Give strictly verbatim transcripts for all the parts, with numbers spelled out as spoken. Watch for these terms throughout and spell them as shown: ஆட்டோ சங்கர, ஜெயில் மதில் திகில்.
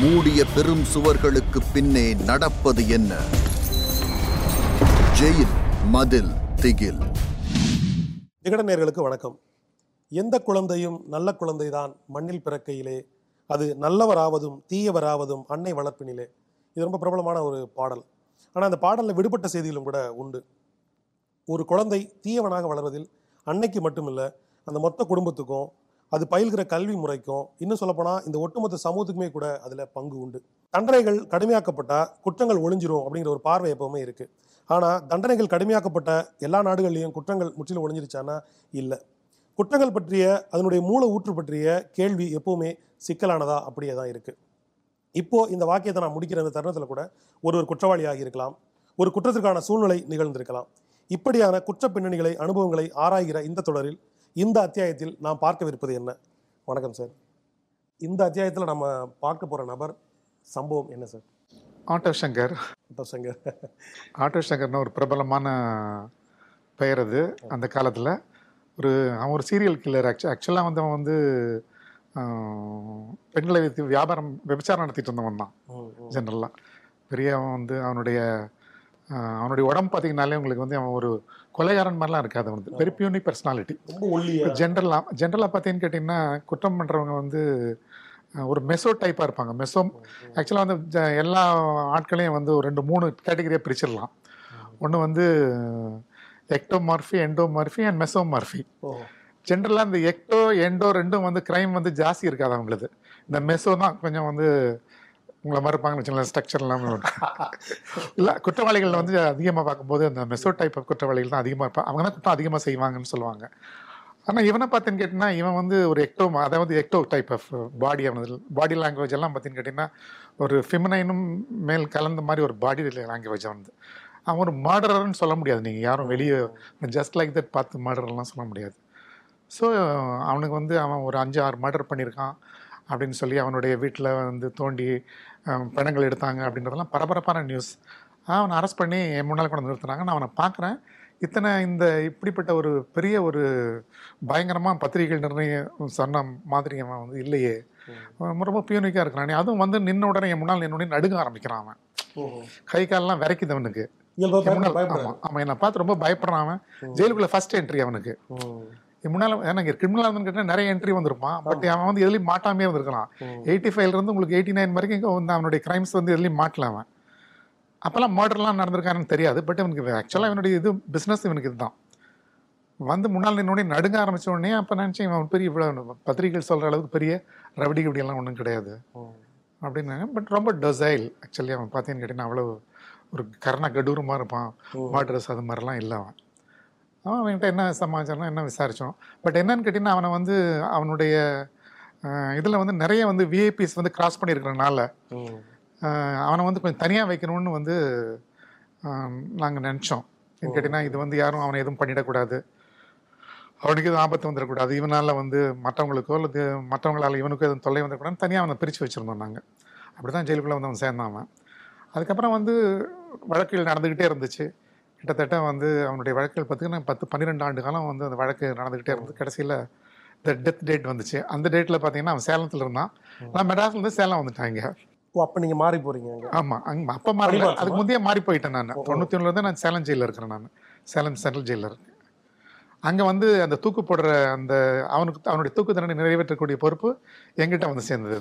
மூடிய பெரும் சுவர்களுக்கு பின்னே நடப்பது என்ன? ஜெயில் மதில் திகில். திகடநேயர்களுக்கு வணக்கம். எந்த குழந்தையும் நல்ல குழந்தைதான் மண்ணில் பிறக்கையிலே, அது நல்லவராவதும் தீயவராவதும் அன்னை வளர்ப்பினிலே. இது ரொம்ப பிரபலமான ஒரு பாடல். ஆனால் அந்த பாடலில் விடுபட்ட செய்தியிலும் கூட உண்டு. ஒரு குழந்தை தீயவனாக வளர்வதில் அன்னைக்கு மட்டுமில்லை, அந்த மொத்த குடும்பத்துக்கும், அது பயில்கிற கல்வி முறைக்கும், இன்னும் சொல்லப்போனால் இந்த ஒட்டுமொத்த சமூகத்துக்குமே கூட அதில் பங்கு உண்டு. தண்டனைகள் கடுமையாக்கப்பட்டால் குற்றங்கள் ஒழிஞ்சிரும் அப்படிங்கிற ஒரு பார்வை எப்போவுமே இருக்குது. ஆனால் தண்டனைகள் கடுமையாக்கப்பட்ட எல்லா நாடுகள்லேயும் குற்றங்கள் முற்றிலும் ஒழிஞ்சிருச்சான்னா இல்லை. குற்றங்கள் பற்றிய, அதனுடைய மூல ஊற்று பற்றிய கேள்வி எப்போவுமே சிக்கலானதா அப்படியே தான் இருக்குது. இப்போது இந்த வாக்கியத்தை நான் முடிக்கிற அந்த தருணத்தில் கூட ஒருவர் குற்றவாளியாக இருக்கலாம், ஒரு குற்றத்திற்கான சூழ்நிலை நிகழ்ந்திருக்கலாம். இப்படியான குற்ற பின்னணிகளை, அனுபவங்களை ஆராய்கிற இந்த தொடரில், இந்த அத்தியாயத்தில் நாம் பார்க்கவிருப்பது என்ன? வணக்கம் சார். இந்த அத்தியாயத்தில் நம்ம பார்க்க போகிற நபர், சம்பவம் என்ன sir? Auto Shankar. Auto Shankar auto சங்கர்னா ஒரு பிரபலமான பெயர். அது அந்த காலத்தில் ஒரு அவன் ஒரு சீரியல் கில்லர். ஆக்சு ஆக்சுவலாக வந்து அவன் வந்து பெண்களை வைத்து வியாபாரம் விபச்சாரம் நடத்திட்டு இருந்தவன் தான். ஜென்ரலாக பெரிய அவன் வந்து அவனுடைய அவனுடைய உடம்பு பார்த்தீங்கன்னாலே உங்களுக்கு வந்து அவன் ஒரு கொலைகாரன் மாதிரிலாம் இருக்காது. அவனுக்கு பெரிய பியூனி பர்சனாலிட்டி. ஜென்ரலாக ஜென்ரலாக பார்த்தீங்கன்னு கேட்டிங்கன்னா குற்றம் பண்ணுறவங்க வந்து ஒரு மெசோ டைப்பாக இருப்பாங்க. மெசோ ஆக்சுவலாக வந்து ஜ எல்லா ஆட்களையும் வந்து ஒரு ரெண்டு மூணு கேட்டகரியாக பிரிச்சிடலாம். ஒன்று வந்து எக்டோமார்ஃபி, எண்டோமார்ஃபி அண்ட் மெசோமார்ஃபி. ஜென்ரலாக இந்த எக்டோ எண்டோ ரெண்டும் வந்து க்ரைம் வந்து ஜாஸ்தி இருக்காது அவங்களுக்கு. இந்த மெசோ தான் கொஞ்சம் வந்து உங்களை மாதிரி இருப்பாங்கன்னு வச்சுக்கலாம். ஸ்ட்ரக்சர்லாம் இல்லை, குற்றவாளிகள் வந்து அதிகமாக பார்க்கும்போது அந்த மெசோ டைப் ஆஃப் குற்றவாளிகள் தான் அதிகமாக இருப்பாங்க. அவங்க தான் குற்றம் அதிகமாக செய்வாங்கன்னு சொல்லுவாங்க. ஆனால் இவனை பார்த்தீங்கன்னு கேட்டிங்கன்னா இவன் வந்து ஒரு எக்டோ, அதாவது எக்டோ டைப் ஆஃப் பாடி. அவனது பாடி லாங்குவேஜ் எல்லாம் பார்த்தீங்கன்னு கேட்டிங்கன்னா ஒரு ஃபெமினைனும் மேல் கலந்த மாதிரி ஒரு பாடி லாங்குவேஜ். அவனது அவன் ஒரு மர்டரர்னு சொல்ல முடியாது. நீங்கள் யாரும் வெளியே ஜஸ்ட் லைக் தட் பார்த்து மர்டர்லாம் சொல்ல முடியாது. ஸோ அவனுக்கு வந்து அவன் ஒரு அஞ்சு ஆறு மர்டர் பண்ணியிருக்கான் அப்படின்னு சொல்லி அவனுடைய வீட்டில் வந்து தோண்டி பணங்கள் எடுத்தாங்க அப்படின்றதெல்லாம் பரபரப்பான நியூஸ். அவனை அரெஸ்ட் பண்ணி முன்னால் கொண்டு நிறுத்தினாங்க. நான் அவனை பார்க்குறேன். இத்தனை இந்த இப்படிப்பட்ட ஒரு பெரிய ஒரு பயங்கரமாக பத்திரிகைகள் நிர்ணயம் சொன்ன மாதிரி அவன் வந்து இல்லையே, ரொம்ப பியூனிக்காக இருக்கிறான். அதுவும் வந்து நின்ன உடனே என் முன்னால் என்னுடைய நடுங்க ஆரம்பிக்கிறான். அவன் கை காலெலாம் விரைக்குதவனுக்கு. ஆமாம் ஆமாம், என்னை பார்த்து ரொம்ப பயப்படுறான். அவன் ஜெயிலுக்குள்ளே ஃபர்ஸ்ட் என்ட்ரி அவனுக்கு. முன்னால ஏன்னா கிரிமினலாக கேட்டால் நிறைய என்ட்ரி வந்திருப்பான். பட் அவன் வந்து எதுலேயும் மாட்டாமே இருந்திருக்கலாம். எயிட்டி ஃபைவ்லேருந்து உங்களுக்கு எயிட்டி நைன் வரைக்கும் இங்கே வந்து அவனுடைய கிரைம்ஸ் வந்து எதுலேயும் மாட்டல. அவன் அப்போல்லாம் மர்டர்லாம் நடந்திருக்காருன்னு தெரியாது. பட் அவனுக்கு ஆக்சுவலாக இவனுடைய இது பிஸ்னஸ் இவனுக்கு இதுதான். வந்து முன்னால் என்னோடய நடுங்க ஆரம்பித்த உடனே அப்போ நினச்சேன் இவன் பெரிய இவ்வளோ பத்திரிகைகள் சொல்கிற அளவுக்கு பெரிய ரவடி கபடியெல்லாம் ஒன்றும் கிடையாது அப்படின்னு. பட் ரொம்ப டொசைல் ஆக்சுவலி. அவன் பார்த்தீங்கன்னு கேட்டிங்கன்னா அவ்வளோ ஒரு கர்ணா கடூரமாக இருப்பான். மாட்ரஸ் அது மாதிரிலாம் இல்லை. அவன் அவன் அவன்கிட்ட என்ன சமாச்சாரம்னா என்ன விசாரித்தோம். பட் என்னன்னு கேட்டிங்கன்னா அவனை வந்து அவனுடைய இதில் வந்து நிறைய வந்து விஐபிஸ் வந்து கிராஸ் பண்ணியிருக்கிறனால அவனை வந்து கொஞ்சம் தனியாக வைக்கணும்னு வந்து நாங்கள் நினச்சோம். ஏன்னு கேட்டிங்கன்னா இது வந்து யாரும் அவனை எதுவும் பண்ணிடக்கூடாது, அவனுக்கு எதுவும் ஆபத்து வந்துடக்கூடாது, இவனால் வந்து மற்றவங்களுக்கோ அல்லது மற்றவங்களால் இவனுக்கோ எதுவும் தொல்லை வந்துடக்கூடாதுன்னு தனியாக அவனை பிரித்து வச்சுருந்தோம் நாங்கள். அப்படி தான் ஜெயிலுக்குள்ளே வந்து அவன் சேர்ந்தான். அவன் அதுக்கப்புறம் வந்து வழக்குகள் நடந்துக்கிட்டே இருந்துச்சு. கிட்டத்தட்ட வந்து அவனுடைய வழக்குகள் பார்த்திங்கன்னா பத்து பன்னிரெண்டு ஆண்டு காலம் வந்து அந்த வழக்கு நடந்துக்கிட்டே இருந்தது. கடைசியில் இந்த டெத் டேட் வந்துச்சு. அந்த டேட்டில் பார்த்தீங்கன்னா அவன் சேலத்தில் இருந்தான். நான் மெட்ராஸ்லேருந்து சேலம் வந்துட்டாங்க. ஓ, அப்போ நீங்கள் மாறி போகிறீங்க? ஆமாம், அங்கே அப்போ மாறி, அதுக்கு முந்தைய மாறி போயிட்டேன் நான். தொண்ணூற்றி ஒன்றுலேருந்து நான் சேலம் ஜெயிலில் இருக்கிறேன். நான் சேலம் சென்ட்ரல் ஜெயிலில் இருக்கேன். அங்கே வந்து அந்த தூக்கு போடுற அந்த அவனுக்கு அவனுடைய தூக்கு தண்டனை நிறைவேற்றக்கூடிய பொறுப்பு எங்கிட்ட வந்து சேர்ந்தது.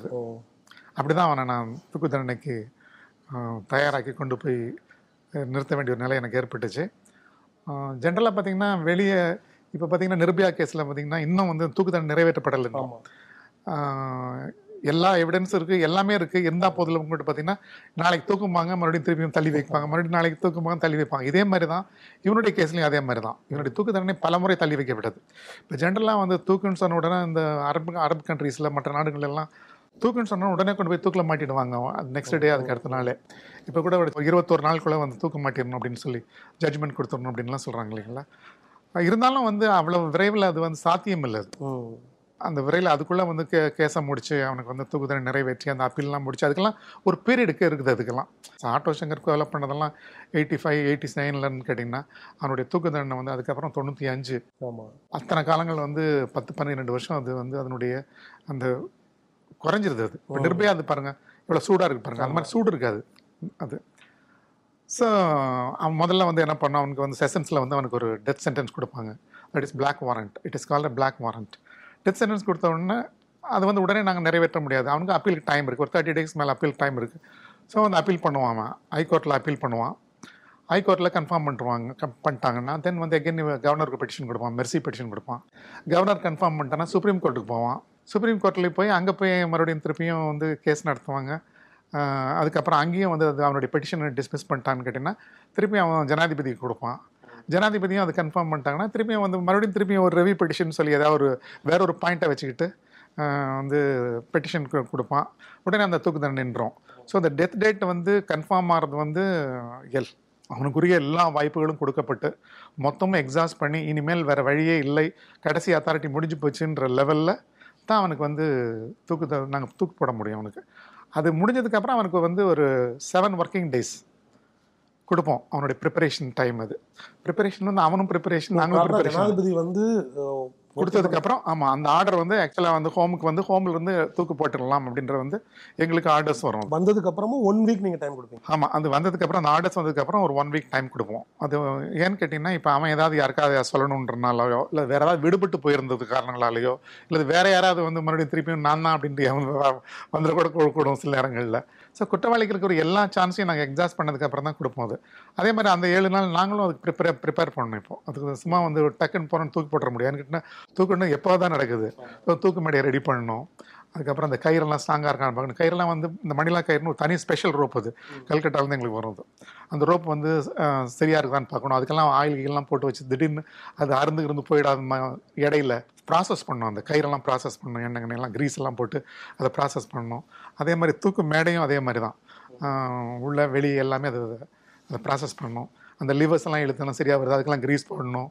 அப்படி தான் அவனை நான் தூக்கு தண்டனைக்கு தயாராக்கி கொண்டு போய் நிறுத்த வேண்டிய ஒரு நிலை எனக்கு ஏற்பட்டுச்சு. ஜென்ரலாக பார்த்திங்கன்னா வெளியே இப்போ பார்த்திங்கன்னா நிர்பயா கேஸில் பார்த்திங்கன்னா இன்னும் வந்து தூக்கு தண்டனை நிறைவேற்றப்படலை. எல்லா எவிடன்ஸும் இருக்குது, எல்லாமே இருக்குது. இருந்தால் போதில் உங்கள்கிட்ட பார்த்திங்கன்னா நாளைக்கு தூக்குவாங்க, மறுபடியும் திருப்பியும் தள்ளி வைப்பாங்க, மறுபடியும் நாளைக்கு தூக்குவாங்க, தள்ளி வைப்பாங்க. இதே மாதிரி தான் இவனுடைய கேஸ்லையும் அதே மாதிரி தான். இவனுடைய தூக்கு தண்டனை பல முறை தள்ளி வைக்கப்பட்டது. இப்போ ஜென்ரலாக வந்து தூக்குன்னு சொன்ன உடனே இந்த அரபு அரபு கண்ட்ரீஸில் மற்ற நாடுகளெல்லாம் தூக்குன்னு சொன்னால் உடனே கொண்டு போய் தூக்கில் மாட்டிடுவாங்க. அது நெக்ஸ்ட் டே, அதுக்கு அடுத்த நாளே. இப்போ கூட இருபத்தோரு நாளுக்குள்ளே வந்து தூக்க மாட்டிடணும் அப்படின்னு சொல்லி ஜட்ஜ்மெண்ட் கொடுத்துடணும் அப்படின்லாம் சொல்கிறாங்க இல்லைங்களா. இருந்தாலும் வந்து அவ்வளோ விரைவில் அது வந்து சாத்தியம் இல்லை. அந்த விரைவில் அதுக்குள்ளே வந்து கே கேஸை முடித்து அவனுக்கு வந்து தூக்கு தண்டனை நிறைவேற்றி அந்த அப்பீல்லாம் முடிச்சு அதுக்கெல்லாம் ஒரு பீரியடுக்கு இருக்குது. அதுக்கெல்லாம் ஆட்டோ சங்கருக்கு டெவலப் பண்ணதெல்லாம் எயிட்டி ஃபைவ் எயிட்டி நைன்லன்னு கேட்டிங்கன்னா அவனுடைய தூக்கு தண்டனை வந்து அதுக்கப்புறம் தொண்ணூற்றி அஞ்சு அத்தனை காலங்கள் வந்து பத்து பன்னிரெண்டு வருஷம் அது வந்து அதனுடைய அந்த குறைஞ்சிருது. அது இப்போ நிர்பயா அது பாருங்க இவ்வளோ சூடாக இருக்குது பாருங்க, அந்த மாதிரி சூடு இருக்காது அது. ஸோ அவன் முதல்ல வந்து என்ன பண்ணான், அவனுக்கு வந்து செஷன்ஸில் வந்து அவனுக்கு ஒரு டெத் சென்டென்ஸ் கொடுப்பாங்க. It is black warrant, it is called black warrant. Death sentence கொடுத்த உடனே அது வந்து உடனே நாங்கள் நிறைவேற்ற முடியாது, அவனுக்கு அப்பீலுக்கு டைம் இருக்குது, ஒரு தேர்ட்டி டேஸ் மேலே அப்பீல் டைம் இருக்குது. ஸோ வந்து அப்பீல் பண்ணுவான் அவன், ஹைகோர்ட்டில் அப்பீல் பண்ணுவான். ஹைகோர்ட்டில் கன்ஃபார்ம் பண்ணுவாங்க பண்ணிட்டாங்கன்னா தென் வந்து எகைன் கவர்னருக்கு பெட்டிஷன் கொடுப்பான், மெர்சி பெட்டிஷன் கொடுப்பான். கவர்னர் கன்ஃபார்ம் பண்ணிட்டான்னா சுப்ரீம் கோர்ட்டுக்கு போவான். சுப்ரீம் கோர்ட்டில் போய் அங்கே போய் மறுபடியும் திருப்பியும் வந்து கேஸ் நடத்துவாங்க. அதுக்கப்புறம் அங்கேயும் வந்து அது அவனுடைய பெட்டிஷனை டிஸ்மிஸ் பண்ணிட்டான்னு கேட்டிங்கன்னா திருப்பி அவன் ஜனாதிபதிக்கு கொடுப்பான். ஜனாதிபதியும் அது கன்ஃபார்ம் பண்ணிட்டாங்கன்னா திருப்பியும் வந்து மறுபடியும் திருப்பியும் ஒரு ரெவி பெட்டிஷன் சொல்லி ஏதாவது ஒரு வேற ஒரு பாயிண்ட்டை வச்சுக்கிட்டு வந்து பெட்டிஷன் கொடுப்பான். உடனே அந்த தூக்கு தண்டனை நின்றோம். ஸோ அந்த டெத் டேட் வந்து கன்ஃபார்ம் ஆகிறது வந்து எல் அவனுக்குரிய எல்லா வாய்ப்புகளும் கொடுக்கப்பட்டு மொத்தமும் எக்ஸாஸ்ட் பண்ணி இனிமேல் வேறு வழியே இல்லை, கடைசி அத்தாரிட்டி முடிஞ்சு போச்சுன்ற லெவலில் தான் அவனுக்கு வந்து தூக்கு த நாங்கள் தூக்கு போட முடியும். அவனுக்கு அது முடிஞ்சதுக்கப்புறம் அவனுக்கு வந்து ஒரு செவன் ஒர்க்கிங் டேஸ் கொடுப்போம், அவனுடைய ப்ரிப்பரேஷன் டைம். அது ப்ரிப்பரேஷன் வந்து அவனும் ப்ரிப்பரேஷன் நாங்களும் ப்ரிப்பரேஷன் வந்து கொடுத்ததுக்கப்புறம் ஆமாம் அந்த ஆர்டர் வந்து ஆக்சுவலாக வந்து ஹோமுக்கு வந்து ஹோம்லேருந்து தூக்கு போட்டுடலாம் அப்படின்ற வந்து எங்களுக்கு ஆர்டர்ஸ் வரும். வந்ததுக்கப்புறமும் ஒன் வீக் நீங்கள் டைம் கொடுப்பீங்க. ஆமாம், அது வந்ததுக்கப்புறம் அந்த ஆர்டர்ஸ் வந்ததுக்கப்புறம் ஒரு ஒன் வீக் டைம் கொடுப்போம். அது ஏன்னு கேட்டிங்கன்னா இப்போ அவன் ஏதாவது யாருக்காவது சொல்லணுன்றனாலையோ இல்லை வேறு ஏதாவது விடுபட்டு போயிருந்தது காரணங்களாலேயோ இல்லை வேறு யாராவது வந்து மறுபடியும் திருப்பியும் நான் தான் அப்படின்ட்டு வந்துட கூட கொடுக்கூடும் சில நேரங்களில். ஸோ குற்றவாளிகளுக்கு ஒரு எல்லா சான்ஸையும் நாங்கள் எக்ஸாஸ்ட் பண்ணதுக்கப்புறம் தான் கொடுப்போம். அது அதே மாதிரி அந்த ஏழு நாள் நாங்களும் அதுக்கு ப்ரிப்பேர் ப்ரிப்பேர் பண்ணணும். இப்போது அதுக்கு சும்மா வந்து டக்குன்னு போகிறோன்னு தூக்கி போட்டுற முடியாதுன்னு கேட்டிங்கன்னா தூக்கணும் எப்போ தான் நடக்குது. ஸோ தூக்கு மேடையை ரெடி பண்ணணும். அதுக்கப்புறம் அந்த கயிறெல்லாம் ஸ்ட்ராங்காக இருக்கான்னு பார்க்கணும். கயிறெல்லாம் வந்து இந்த மணிலா கயிறுன்னு ஒரு தனி ஸ்பெஷல் ரோப், அது கல்கட்டாலேருந்து எங்களுக்கு வருது. அந்த ரோப் வந்து சரியாக இருக்குதான்னு பார்க்கணும். அதுக்கெல்லாம் ஆயில் கீழெல்லாம் போட்டு வச்சு திடீர்னு அது அறுந்து இருந்து போயிடாத இடையில ப்ராசஸ் பண்ணணும். அந்த கயிறெல்லாம் ப்ராசஸ் பண்ணணும், எண்ணெய் எல்லாம் கிரீஸ் எல்லாம் போட்டு அதை ப்ராசஸ் பண்ணணும். அதே மாதிரி தூக்கு மேடையும் அதே மாதிரி தான், உள்ள வெளியே எல்லாமே அது அதை ப்ராசஸ் பண்ணணும். அந்த லிவர்ஸ் எல்லாம் இழுத்தணும் சரியாக வருது, அதுக்கெல்லாம் கிரீஸ் போடணும்.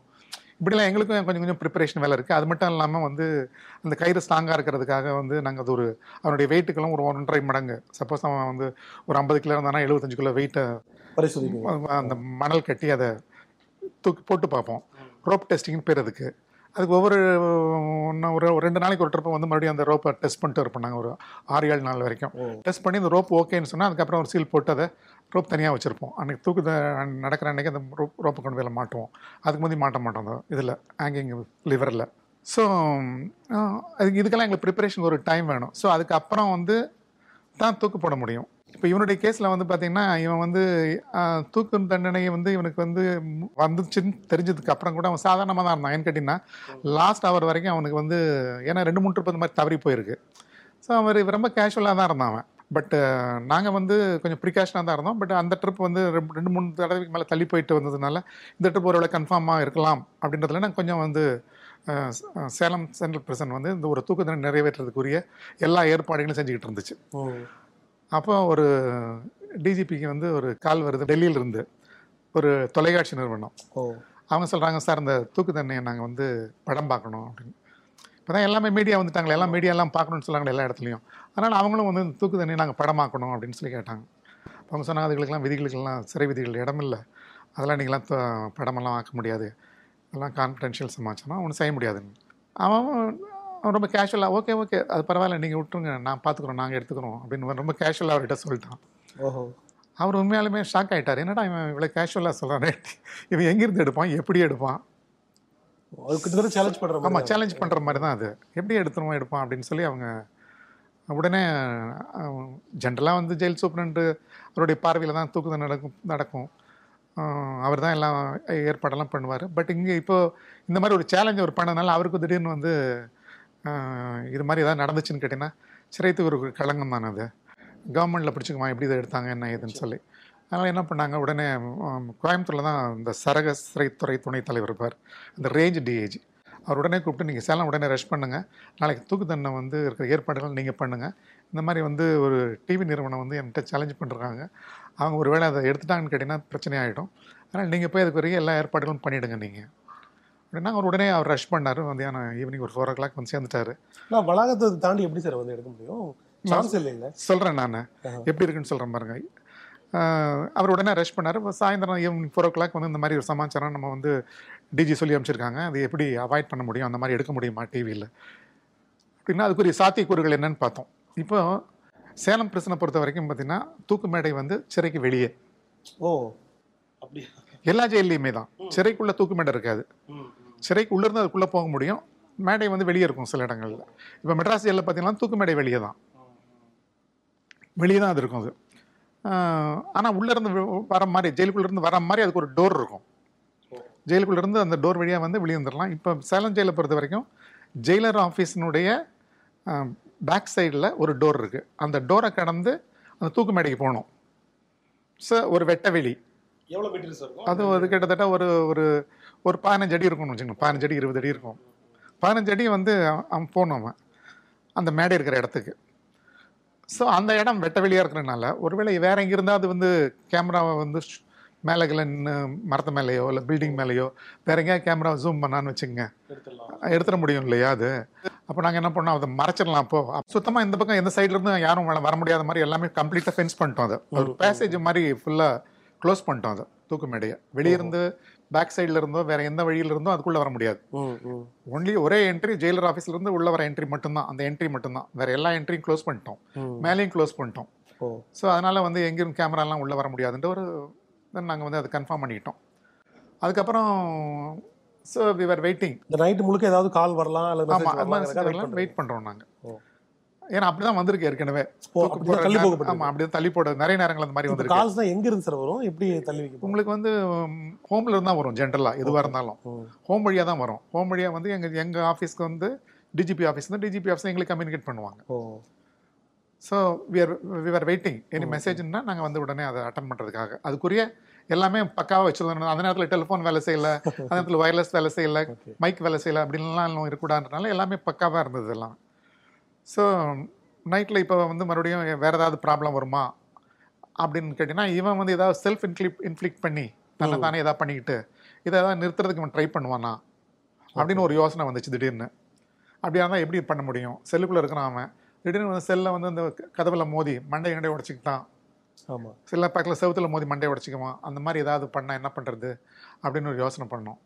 இப்படிலாம் எங்களுக்கும் கொஞ்சம் கொஞ்சம் ப்ரிப்பரேஷன் வேலை இருக்குது. அது மட்டும் இல்லாமல் வந்து அந்த கயிறு ஸ்ட்ராங்காக இருக்கிறதுக்காக வந்து நாங்கள் அது ஒரு அவனுடைய வெயிட்டுக்கெல்லாம் ஒரு ஒன்றரை மடங்கு, சப்போஸ் அவன் வந்து ஒரு ஐம்பது கிலோ இருந்தானா எழுபத்தஞ்சு கிலோ வெயிட்டை அந்த மணல் கட்டி அதை தூக்கி போட்டு பார்ப்போம். ரோப் டெஸ்டிங்னு பேர் அதுக்கு. அதுக்கு ஒவ்வொரு ஒன்று ஒரு ரெண்டு நாளைக்கு ஒரு ட்ரிப்பை வந்து மறுபடியும் அந்த ரோப்பை டெஸ்ட் பண்ணிட்டு இருப்போம் நாங்கள், ஒரு ஆறு ஏழு நாள் வரைக்கும் டெஸ்ட் பண்ணி இந்த ரோப் ஓகேன்னு சொன்னால் அதுக்கப்புறம் ஒரு சீல் போட்டு அதை ரோப் தனியாக வச்சுருப்போம். அன்றைக்கி தூக்கு நடக்கிற அன்றைக்கி அந்த ரோப் ரோப்பை கொண்டு போய் மாட்டுவோம். அதுக்கு முந்தைய மாட்ட மாட்டோம் அந்த இதில் ஹேங்கிங் லிவரில். ஸோ அதுக்கு இதுக்கெல்லாம் எங்களுக்கு ப்ரிப்பரேஷன் ஒரு டைம் வேணும். ஸோ அதுக்கப்புறம் வந்து தான் தூக்கு போட முடியும். இப்போ இவனுடைய கேஸில் வந்து பார்த்திங்கன்னா இவன் வந்து தூக்கு தண்டனையை வந்து இவனுக்கு வந்து வந்துச்சுன்னு தெரிஞ்சதுக்கு அப்புறம் கூட அவன் சாதாரணமாக தான் இருந்தான். ஏன்னு கேட்டிங்கன்னா லாஸ்ட் ஹவர் வரைக்கும் அவனுக்கு வந்து ஏன்னா ரெண்டு மூணு ட்ரிப் அந்த மாதிரி தவறி போயிருக்கு. ஸோ அவர் ரொம்ப கேஷுவலாக தான் இருந்தான் அவன். பட்டு நாங்கள் வந்து கொஞ்சம் ப்ரிகாஷனாக தான் இருந்தோம். பட் அந்த ட்ரிப் வந்து ரெண்டு மூணு தடவைக்கு மேலே தள்ளி போயிட்டு வந்ததுனால இந்த ட்ரிப் ஒரு வேளை கன்ஃபார்மாக இருக்கலாம் அப்படின்றதுல நான் கொஞ்சம் வந்து சேலம் சென்ட்ரல் பிரிசன் வந்து இந்த ஒரு தூக்கு தண்டனை நிறைவேற்றுறதுக்குரிய எல்லா ஏற்பாடுகளும் செஞ்சுக்கிட்டு இருந்துச்சு. அப்போ ஒரு டிஜிபிக்கு வந்து ஒரு கால் வருது டெல்லியிலிருந்து, ஒரு தொலைக்காட்சி நிறுவனம். ஓ அவங்க சொல்கிறாங்க சார் இந்த தூக்கு தண்டனையை நாங்கள் வந்து படம் பார்க்கணும் அப்படின்னு. இப்போ தான் எல்லாமே மீடியா வந்துட்டாங்களே, எல்லாம் மீடியாலாம் பார்க்கணுன்னு சொல்லுவாங்க எல்லா இடத்துலையும். அதனால் அவங்களும் வந்து தூக்கு தண்டனையை நாங்கள் படமாக்கணும் அப்படின்னு சொல்லி கேட்டாங்க. அவங்க சொன்னாங்க அதுகளுக்கெல்லாம் விதிகளுக்கெல்லாம் சிறை விதிகள் இடமில்லை, அதெல்லாம் நீங்களாம் படமெல்லாம் ஆக்க முடியாது, அதெல்லாம் கான்ஃபிடென்ஷியல் சமாச்சாரம் ஒன்றும் செய்ய முடியாதுன்னு. அவன் அவன் ரொம்ப கேஷுவலாக ஓகே ஓகே அது பரவாயில்ல நீங்கள் விட்டுருங்க நான் பார்த்துக்குறோம் நாங்கள் எடுத்துக்கிறோம் அப்படின்னு ரொம்ப கேஷுவலாக அவர்கிட்ட சொல்லிட்டான். ஓஹோ அவர் உண்மையாலுமே ஷாக் ஆகிட்டார். என்னடா இவன் இவ்வளோ கேஷுவலாக சொல்கிறானே, இவன் எங்கேருந்து எடுப்பான் எப்படி எடுப்பான், அதுக்கு சேலஞ்ச் பண்ணுற ஆமாம் சேலஞ்ச் பண்ணுற மாதிரி தான் அது, எப்படி எடுத்துருவோம் எடுப்பான் அப்படின்னு சொல்லி அவங்க உடனே ஜென்ரலாக வந்து ஜெயில் சூப்ரண்டு அவருடைய பார்வையில் தான் தூக்குதல் நடக்கும் நடக்கும் அவர் தான் எல்லாம் ஏற்பாடெல்லாம் பண்ணுவார். பட் இங்கே இப்போது இந்த மாதிரி ஒரு சேலஞ்ச் அவர் பண்ணதுனால அவருக்கு திடீர்னு வந்து இது மாதிரி எதாவது நடந்துச்சுன்னு கேட்டிங்கன்னா சிறைத்துக்கு ஒரு களங்கம் தானே அது, கவர்மெண்டில் பிடிச்சிக்குமா எப்படி இதை எடுத்தாங்க என்ன ஏதுன்னு சொல்லி. அதனால் என்ன பண்ணாங்க உடனே கோயம்புத்தூரில் தான் இந்த சரக சிறைத்துறை துணைத் தலைவர் இருப்பார் அந்த ரேஞ்ச் டிஐஜி, அவர் உடனே கூப்பிட்டு நீங்கள் சேலம் உடனே ரெஸ்ட் பண்ணுங்கள், நாளைக்கு தூக்கு தண்டனை வந்து இருக்கிற ஏற்பாடுகள் நீங்கள் பண்ணுங்கள், இந்த மாதிரி வந்து ஒரு டிவி நிறுவனம் வந்து என்கிட்ட சேலஞ்ச் பண்ணிருக்காங்க, அவங்க ஒரு வேளை அதை எடுத்துட்டாங்கன்னு கேட்டிங்கன்னா பிரச்சனையாகிடும், அதனால் நீங்கள் போய் அதுக்கு வரைக்கும் எல்லா ஏற்பாடுகளும் பண்ணிவிடுங்க நீங்கள் அப்படின்னா அவர் உடனே அவர் ரஷ் பண்ணார். வந்து நான் ஈவினிங் ஒரு ஃபோர் ஓ கிளாக் வந்து சேர்ந்துட்டாரு. நான் வளாகத்தை தாண்டி எப்படி சார் வந்து எடுக்க முடியும் சான்ஸ் இல்லைங்களா, சொல்கிறேன் நான் எப்படி இருக்குன்னு சொல்கிறேன் பாருங்க. அவர் உடனே ரஷ் பண்ணார். சாயந்தரம் ஈவினிங் ஃபோர் ஓ கிளாக் வந்து இந்த மாதிரி ஒரு சமாச்சாரம் நம்ம வந்து டிஜி சொல்லி அனுப்பிச்சிருக்காங்க, அது எப்படி அவாய்ட் பண்ண முடியும் அந்த மாதிரி எடுக்க முடியுமா டிவியில் அப்படின்னா அதுக்குரிய சாத்தியக்கூறுகள் என்னன்னு பார்த்தோம். இப்போ சேலம் பிரச்சனை பொறுத்த வரைக்கும் பார்த்தீங்கன்னா தூக்கு மேடை வந்து சிறைக்கு வெளியே. ஓ அப்படியா? எல்லா ஜெயிலையுமே தான். சிறைக்குள்ளே தூக்கு மேடை இருக்காது. சிறைக்கு உள்ளே இருந்து அதுக்குள்ளே போக முடியும். மேடை வந்து வெளியே இருக்கும் சில இடங்களில். இப்போ மெட்ராஸ் ஜெயிலில் பார்த்தீங்கன்னா தூக்கு மேடை வெளியே தான் வெளியே தான் அது இருக்கும். அது ஆனால் உள்ளேருந்து வர மாதிரி, ஜெயிலுக்குள்ளேருந்து வர மாதிரி அதுக்கு ஒரு டோர் இருக்கும். ஜெயிலுக்குள்ளேருந்து அந்த டோர் வழியாக வந்து வெளியே வந்துடலாம். இப்போ சேலம் ஜெயிலை பொறுத்த வரைக்கும் ஜெயிலர் ஆஃபீஸினுடைய பேக் சைடில் ஒரு டோர் இருக்குது. அந்த டோரை கடந்து அந்த தூக்கு மேடைக்கு போகணும். சார் ஒரு வெட்ட வெளி எவ்வளோ மீட்டர் சார்? அது அது கிட்டத்தட்ட ஒரு ஒரு ஒரு பதினஞ்சு அடி இருக்கும்னு வச்சுக்கோங்க. பதினஞ்சு அடி இருபது அடி இருக்கும். பதினஞ்சு அடி வந்து அவன் போகணும் அவன் அந்த மேடை இருக்கிற இடத்துக்கு. ஸோ அந்த இடம் வெட்ட வெளியாக இருக்கிறனால ஒருவேளை வேறு எங்கே இருந்தால் அது வந்து கேமராவை வந்து மேலே கிளன்னு மரத்து மேலேயோ இல்லை பில்டிங் மேலேயோ வேற எங்கேயா கேமராவை ஜூம் பண்ணான்னு வச்சுக்கோங்க, எடுத்துட முடியும் இல்லையா? அது அப்போ நாங்கள் என்ன பண்ணோம், அதை மறைச்சிடலாம். அப்போ சுத்தமாக இந்த பக்கம் எந்த சைட்லேருந்து யாரும் வர முடியாத மாதிரி எல்லாமே கம்ப்ளீட்டாக ஃபென்ஸ் பண்ணிட்டோம். அதை ஒரு பேசேஜ் மாதிரி ஃபுல்லாக க்ளோஸ் பண்ணிட்டோம். அதை தூக்கு மேடையை வெளியிருந்து பேக் சைடில் இருந்தோ வேற எந்த வழியில இருந்தோ அதுக்குள்ளே வர முடியாது. ஒன்லி ஒரே என்ட்ரி ஜெயிலர் ஆஃபீஸ்லேருந்து உள்ளே வர என்ட்ரி மட்டும்தான். அந்த என்ட்ரி மட்டும்தான், வேற எல்லா என்ட்ரியும் க்ளோஸ் பண்ணிட்டோம், மேலேயும் க்ளோஸ் பண்ணிட்டோம். ஸோ அதனால் வந்து எங்கேயும் கேமராலாம் உள்ளே வர முடியாதுன்ற ஒரு நாங்கள் வந்து அதை கன்ஃபார்ம் பண்ணிக்கிட்டோம். அதுக்கப்புறம் ஸோ வி ஆர் வெயிட்டிங். இந்த நைட்டு முழுக்க ஏதாவது கால் வரலாம் இல்லை? ஆமாம், வெயிட் பண்ணுறோம் நாங்கள். ஏன்னா அப்படி தான் வந்திருக்கு ஏற்கனவே. ஆமாம், அப்படி தான் தள்ளி போட நிறைய நேரங்கள் அந்த மாதிரி வந்து கால்ஸ் தான். எங்கே இருந்து சார் வரும்? எப்படி தள்ளி வைக்க? உங்களுக்கு வந்து ஹோம்ல இருந்து தான் வரும். ஜென்ரலாக எதுவாக இருந்தாலும் ஹோம் வழியாக தான் வரும். ஹோம் வழியாக வந்து எங்கள் எங்கள் ஆஃபீஸ்க்கு வந்து டிஜிபி ஆஃபீஸ் தான். டிஜிபி ஆஃபீஸ் எங்களுக்கு கம்யூனிகேட் பண்ணுவாங்க. Oh so we are we are waiting any மெசேஜ்னா நாங்கள் வந்து உடனே அதை அட்டன் பண்ணுறதுக்காக. அதுக்குரிய எல்லாமே பக்காவாக வச்சுருந்தோம். அந்த நேரத்தில் டெலிஃபோன் வேலை செய்யலை, அந்த நேரத்தில் ஒயர்லெஸ் வேலை செய்யலை, மைக் வேலை செய்யலை, அப்படின்லாம் இருக்கக்கூடாதுனால எல்லாமே பக்காவாக இருந்தது எல்லாம். ஸோ நைட்டில் இப்போ வந்து மறுபடியும் வேறு ஏதாவது ப்ராப்ளம் வருமா அப்படின்னு கேட்டிங்கன்னா, இவன் வந்து ஏதாவது செல்ஃப் இன்ஃப்ளிக் இன்ஃப்ளிக் பண்ணி தன்னை தானே எதாவது பண்ணிக்கிட்டு இதை ஏதாவது நிறுத்துறதுக்கு இவன் ட்ரை பண்ணுவானா அப்படின்னு ஒரு யோசனை வந்துச்சு திடீர்னு. அப்படியா இருந்தால் எப்படி பண்ண முடியும்? செல்லுக்குள்ளே இருக்கிறான் அவன், திடீர்னு வந்து செல்லை வந்து அந்த கதவில் மோதி மண்டை கண்டை உடச்சிக்கிட்டான். ஆமாம், செல்லை பக்கத்தில் செவுத்தில் மோதி மண்டையை உடச்சிக்குவான். அந்த மாதிரி ஏதாவது பண்ணால் என்ன பண்ணுறது அப்படின்னு ஒரு யோசனை பண்ணோம்.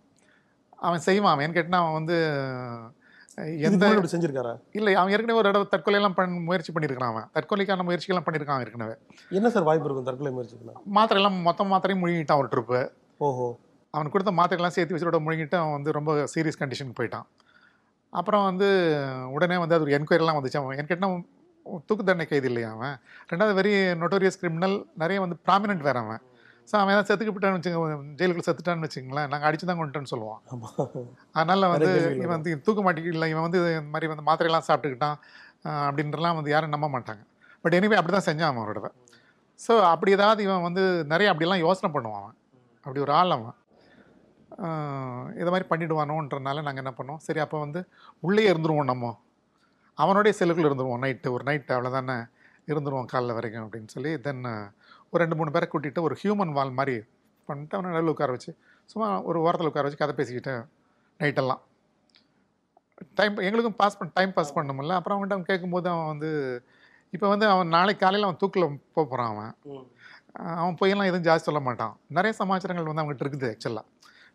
அவன் செய்வான். அவன் ஏன்னு கேட்டால் அவன் வந்து எந்த செஞ்சுருக்காரா இல்லை, அவன் ஏற்கனவே ஒரு இடம் தற்கொலையெல்லாம் பண் முயற்சி பண்ணியிருக்கான். அவன் தற்கொலைக்கான முயற்சிகள்லாம் பண்ணியிருக்கான் அவன் ஏற்கனவே. என்ன சார் வாய்ப்பு இருக்கும் தற்கொலை முயற்சிக்கலாம்? மாத்திரையெல்லாம் மொத்தம் மாத்திரையும் முழுங்கிட்டான் ஒரு ட்ரிப்பு. ஓஹோ, அவன் கொடுத்த மாத்திரையெல்லாம் சேர்த்து வச்சுட்டோட முழுங்கிட்டு அவன் வந்து ரொம்ப சீரியஸ் கண்டிஷனுக்கு போயிட்டான். அப்புறம் வந்து உடனே வந்து அது ஒரு என்கொயரிலாம் வந்துச்சு. அவன் என் கேட்டால் தூக்கு தண்டனை கைது இல்லையா அவன், ரெண்டாவது வெரி நொட்டோரியஸ் கிரிமினல், நிறைய வந்து ப்ராமினென்ட் வேறு அவன். ஸோ அவன் ஏதாவது செத்துக்கிட்டான்னு வச்சுக்கோங்க, ஜெயிலுக்குள்ள செத்துட்டான்னு வச்சுக்கோங்களேன், நாங்கள் அடிச்சு தான் கொண்டுட்டேன்னு சொல்லுவான். அதனால் வந்து இவன் வந்து தூக்க மாட்டேங்கில்லை, இவன் வந்து இந்த மாதிரி வந்து மாத்திரையெல்லாம் சாப்பிட்டுக்கிட்டான் அப்படின்றலாம் வந்து யாரும் நம்ப மாட்டாங்க. பட் எனிவே அப்படி தான் செஞ்சான் அவன் ஒரு. ஸோ அப்படி ஏதாவது இவன் வந்து நிறைய அப்படிலாம் யோசனை பண்ணுவான் அவன், அப்படி ஒரு ஆள் அவன். இதை மாதிரி பண்ணிவிடுவானோன்றனால நாங்கள் என்ன பண்ணோம், சரி அப்போ வந்து உள்ளே இருந்துருவோம், நம்ம அவனோடைய செல்லுக்குள்ளே இருந்துருவோம், நைட்டு ஒரு நைட்டு அவ்வளோதானே இருந்துருவோம் காலைல வரைக்கும் அப்படின்னு சொல்லி தென் ஒரு ரெண்டு மூணு பேரை கூட்டிகிட்டு ஒரு ஹியூமன் வால் மாதிரி பண்ணிட்டு அவனை நடுவில் உட்கார வச்சு சும்மா ஒரு ஓரத்தில் உட்கார வச்சு கதை பேசிக்கிட்டு நைட்டெல்லாம் டைம் எங்களுக்கும் பாஸ் பண்ண டைம் பாஸ் பண்ண முடியல. அப்புறம் அவன்கிட்ட அவன் கேட்கும்போது அவன் வந்து இப்போ வந்து அவன் நாளைக்கு காலையில் அவன் தூக்கில் போக போகிறான். அவன் அவன் போயெல்லாம் எதுவும் ஜாஸ்தி சொல்ல மாட்டான். நிறைய சமாச்சாரங்கள் வந்து அவங்ககிட்ட இருக்குது ஆக்சுவலாக.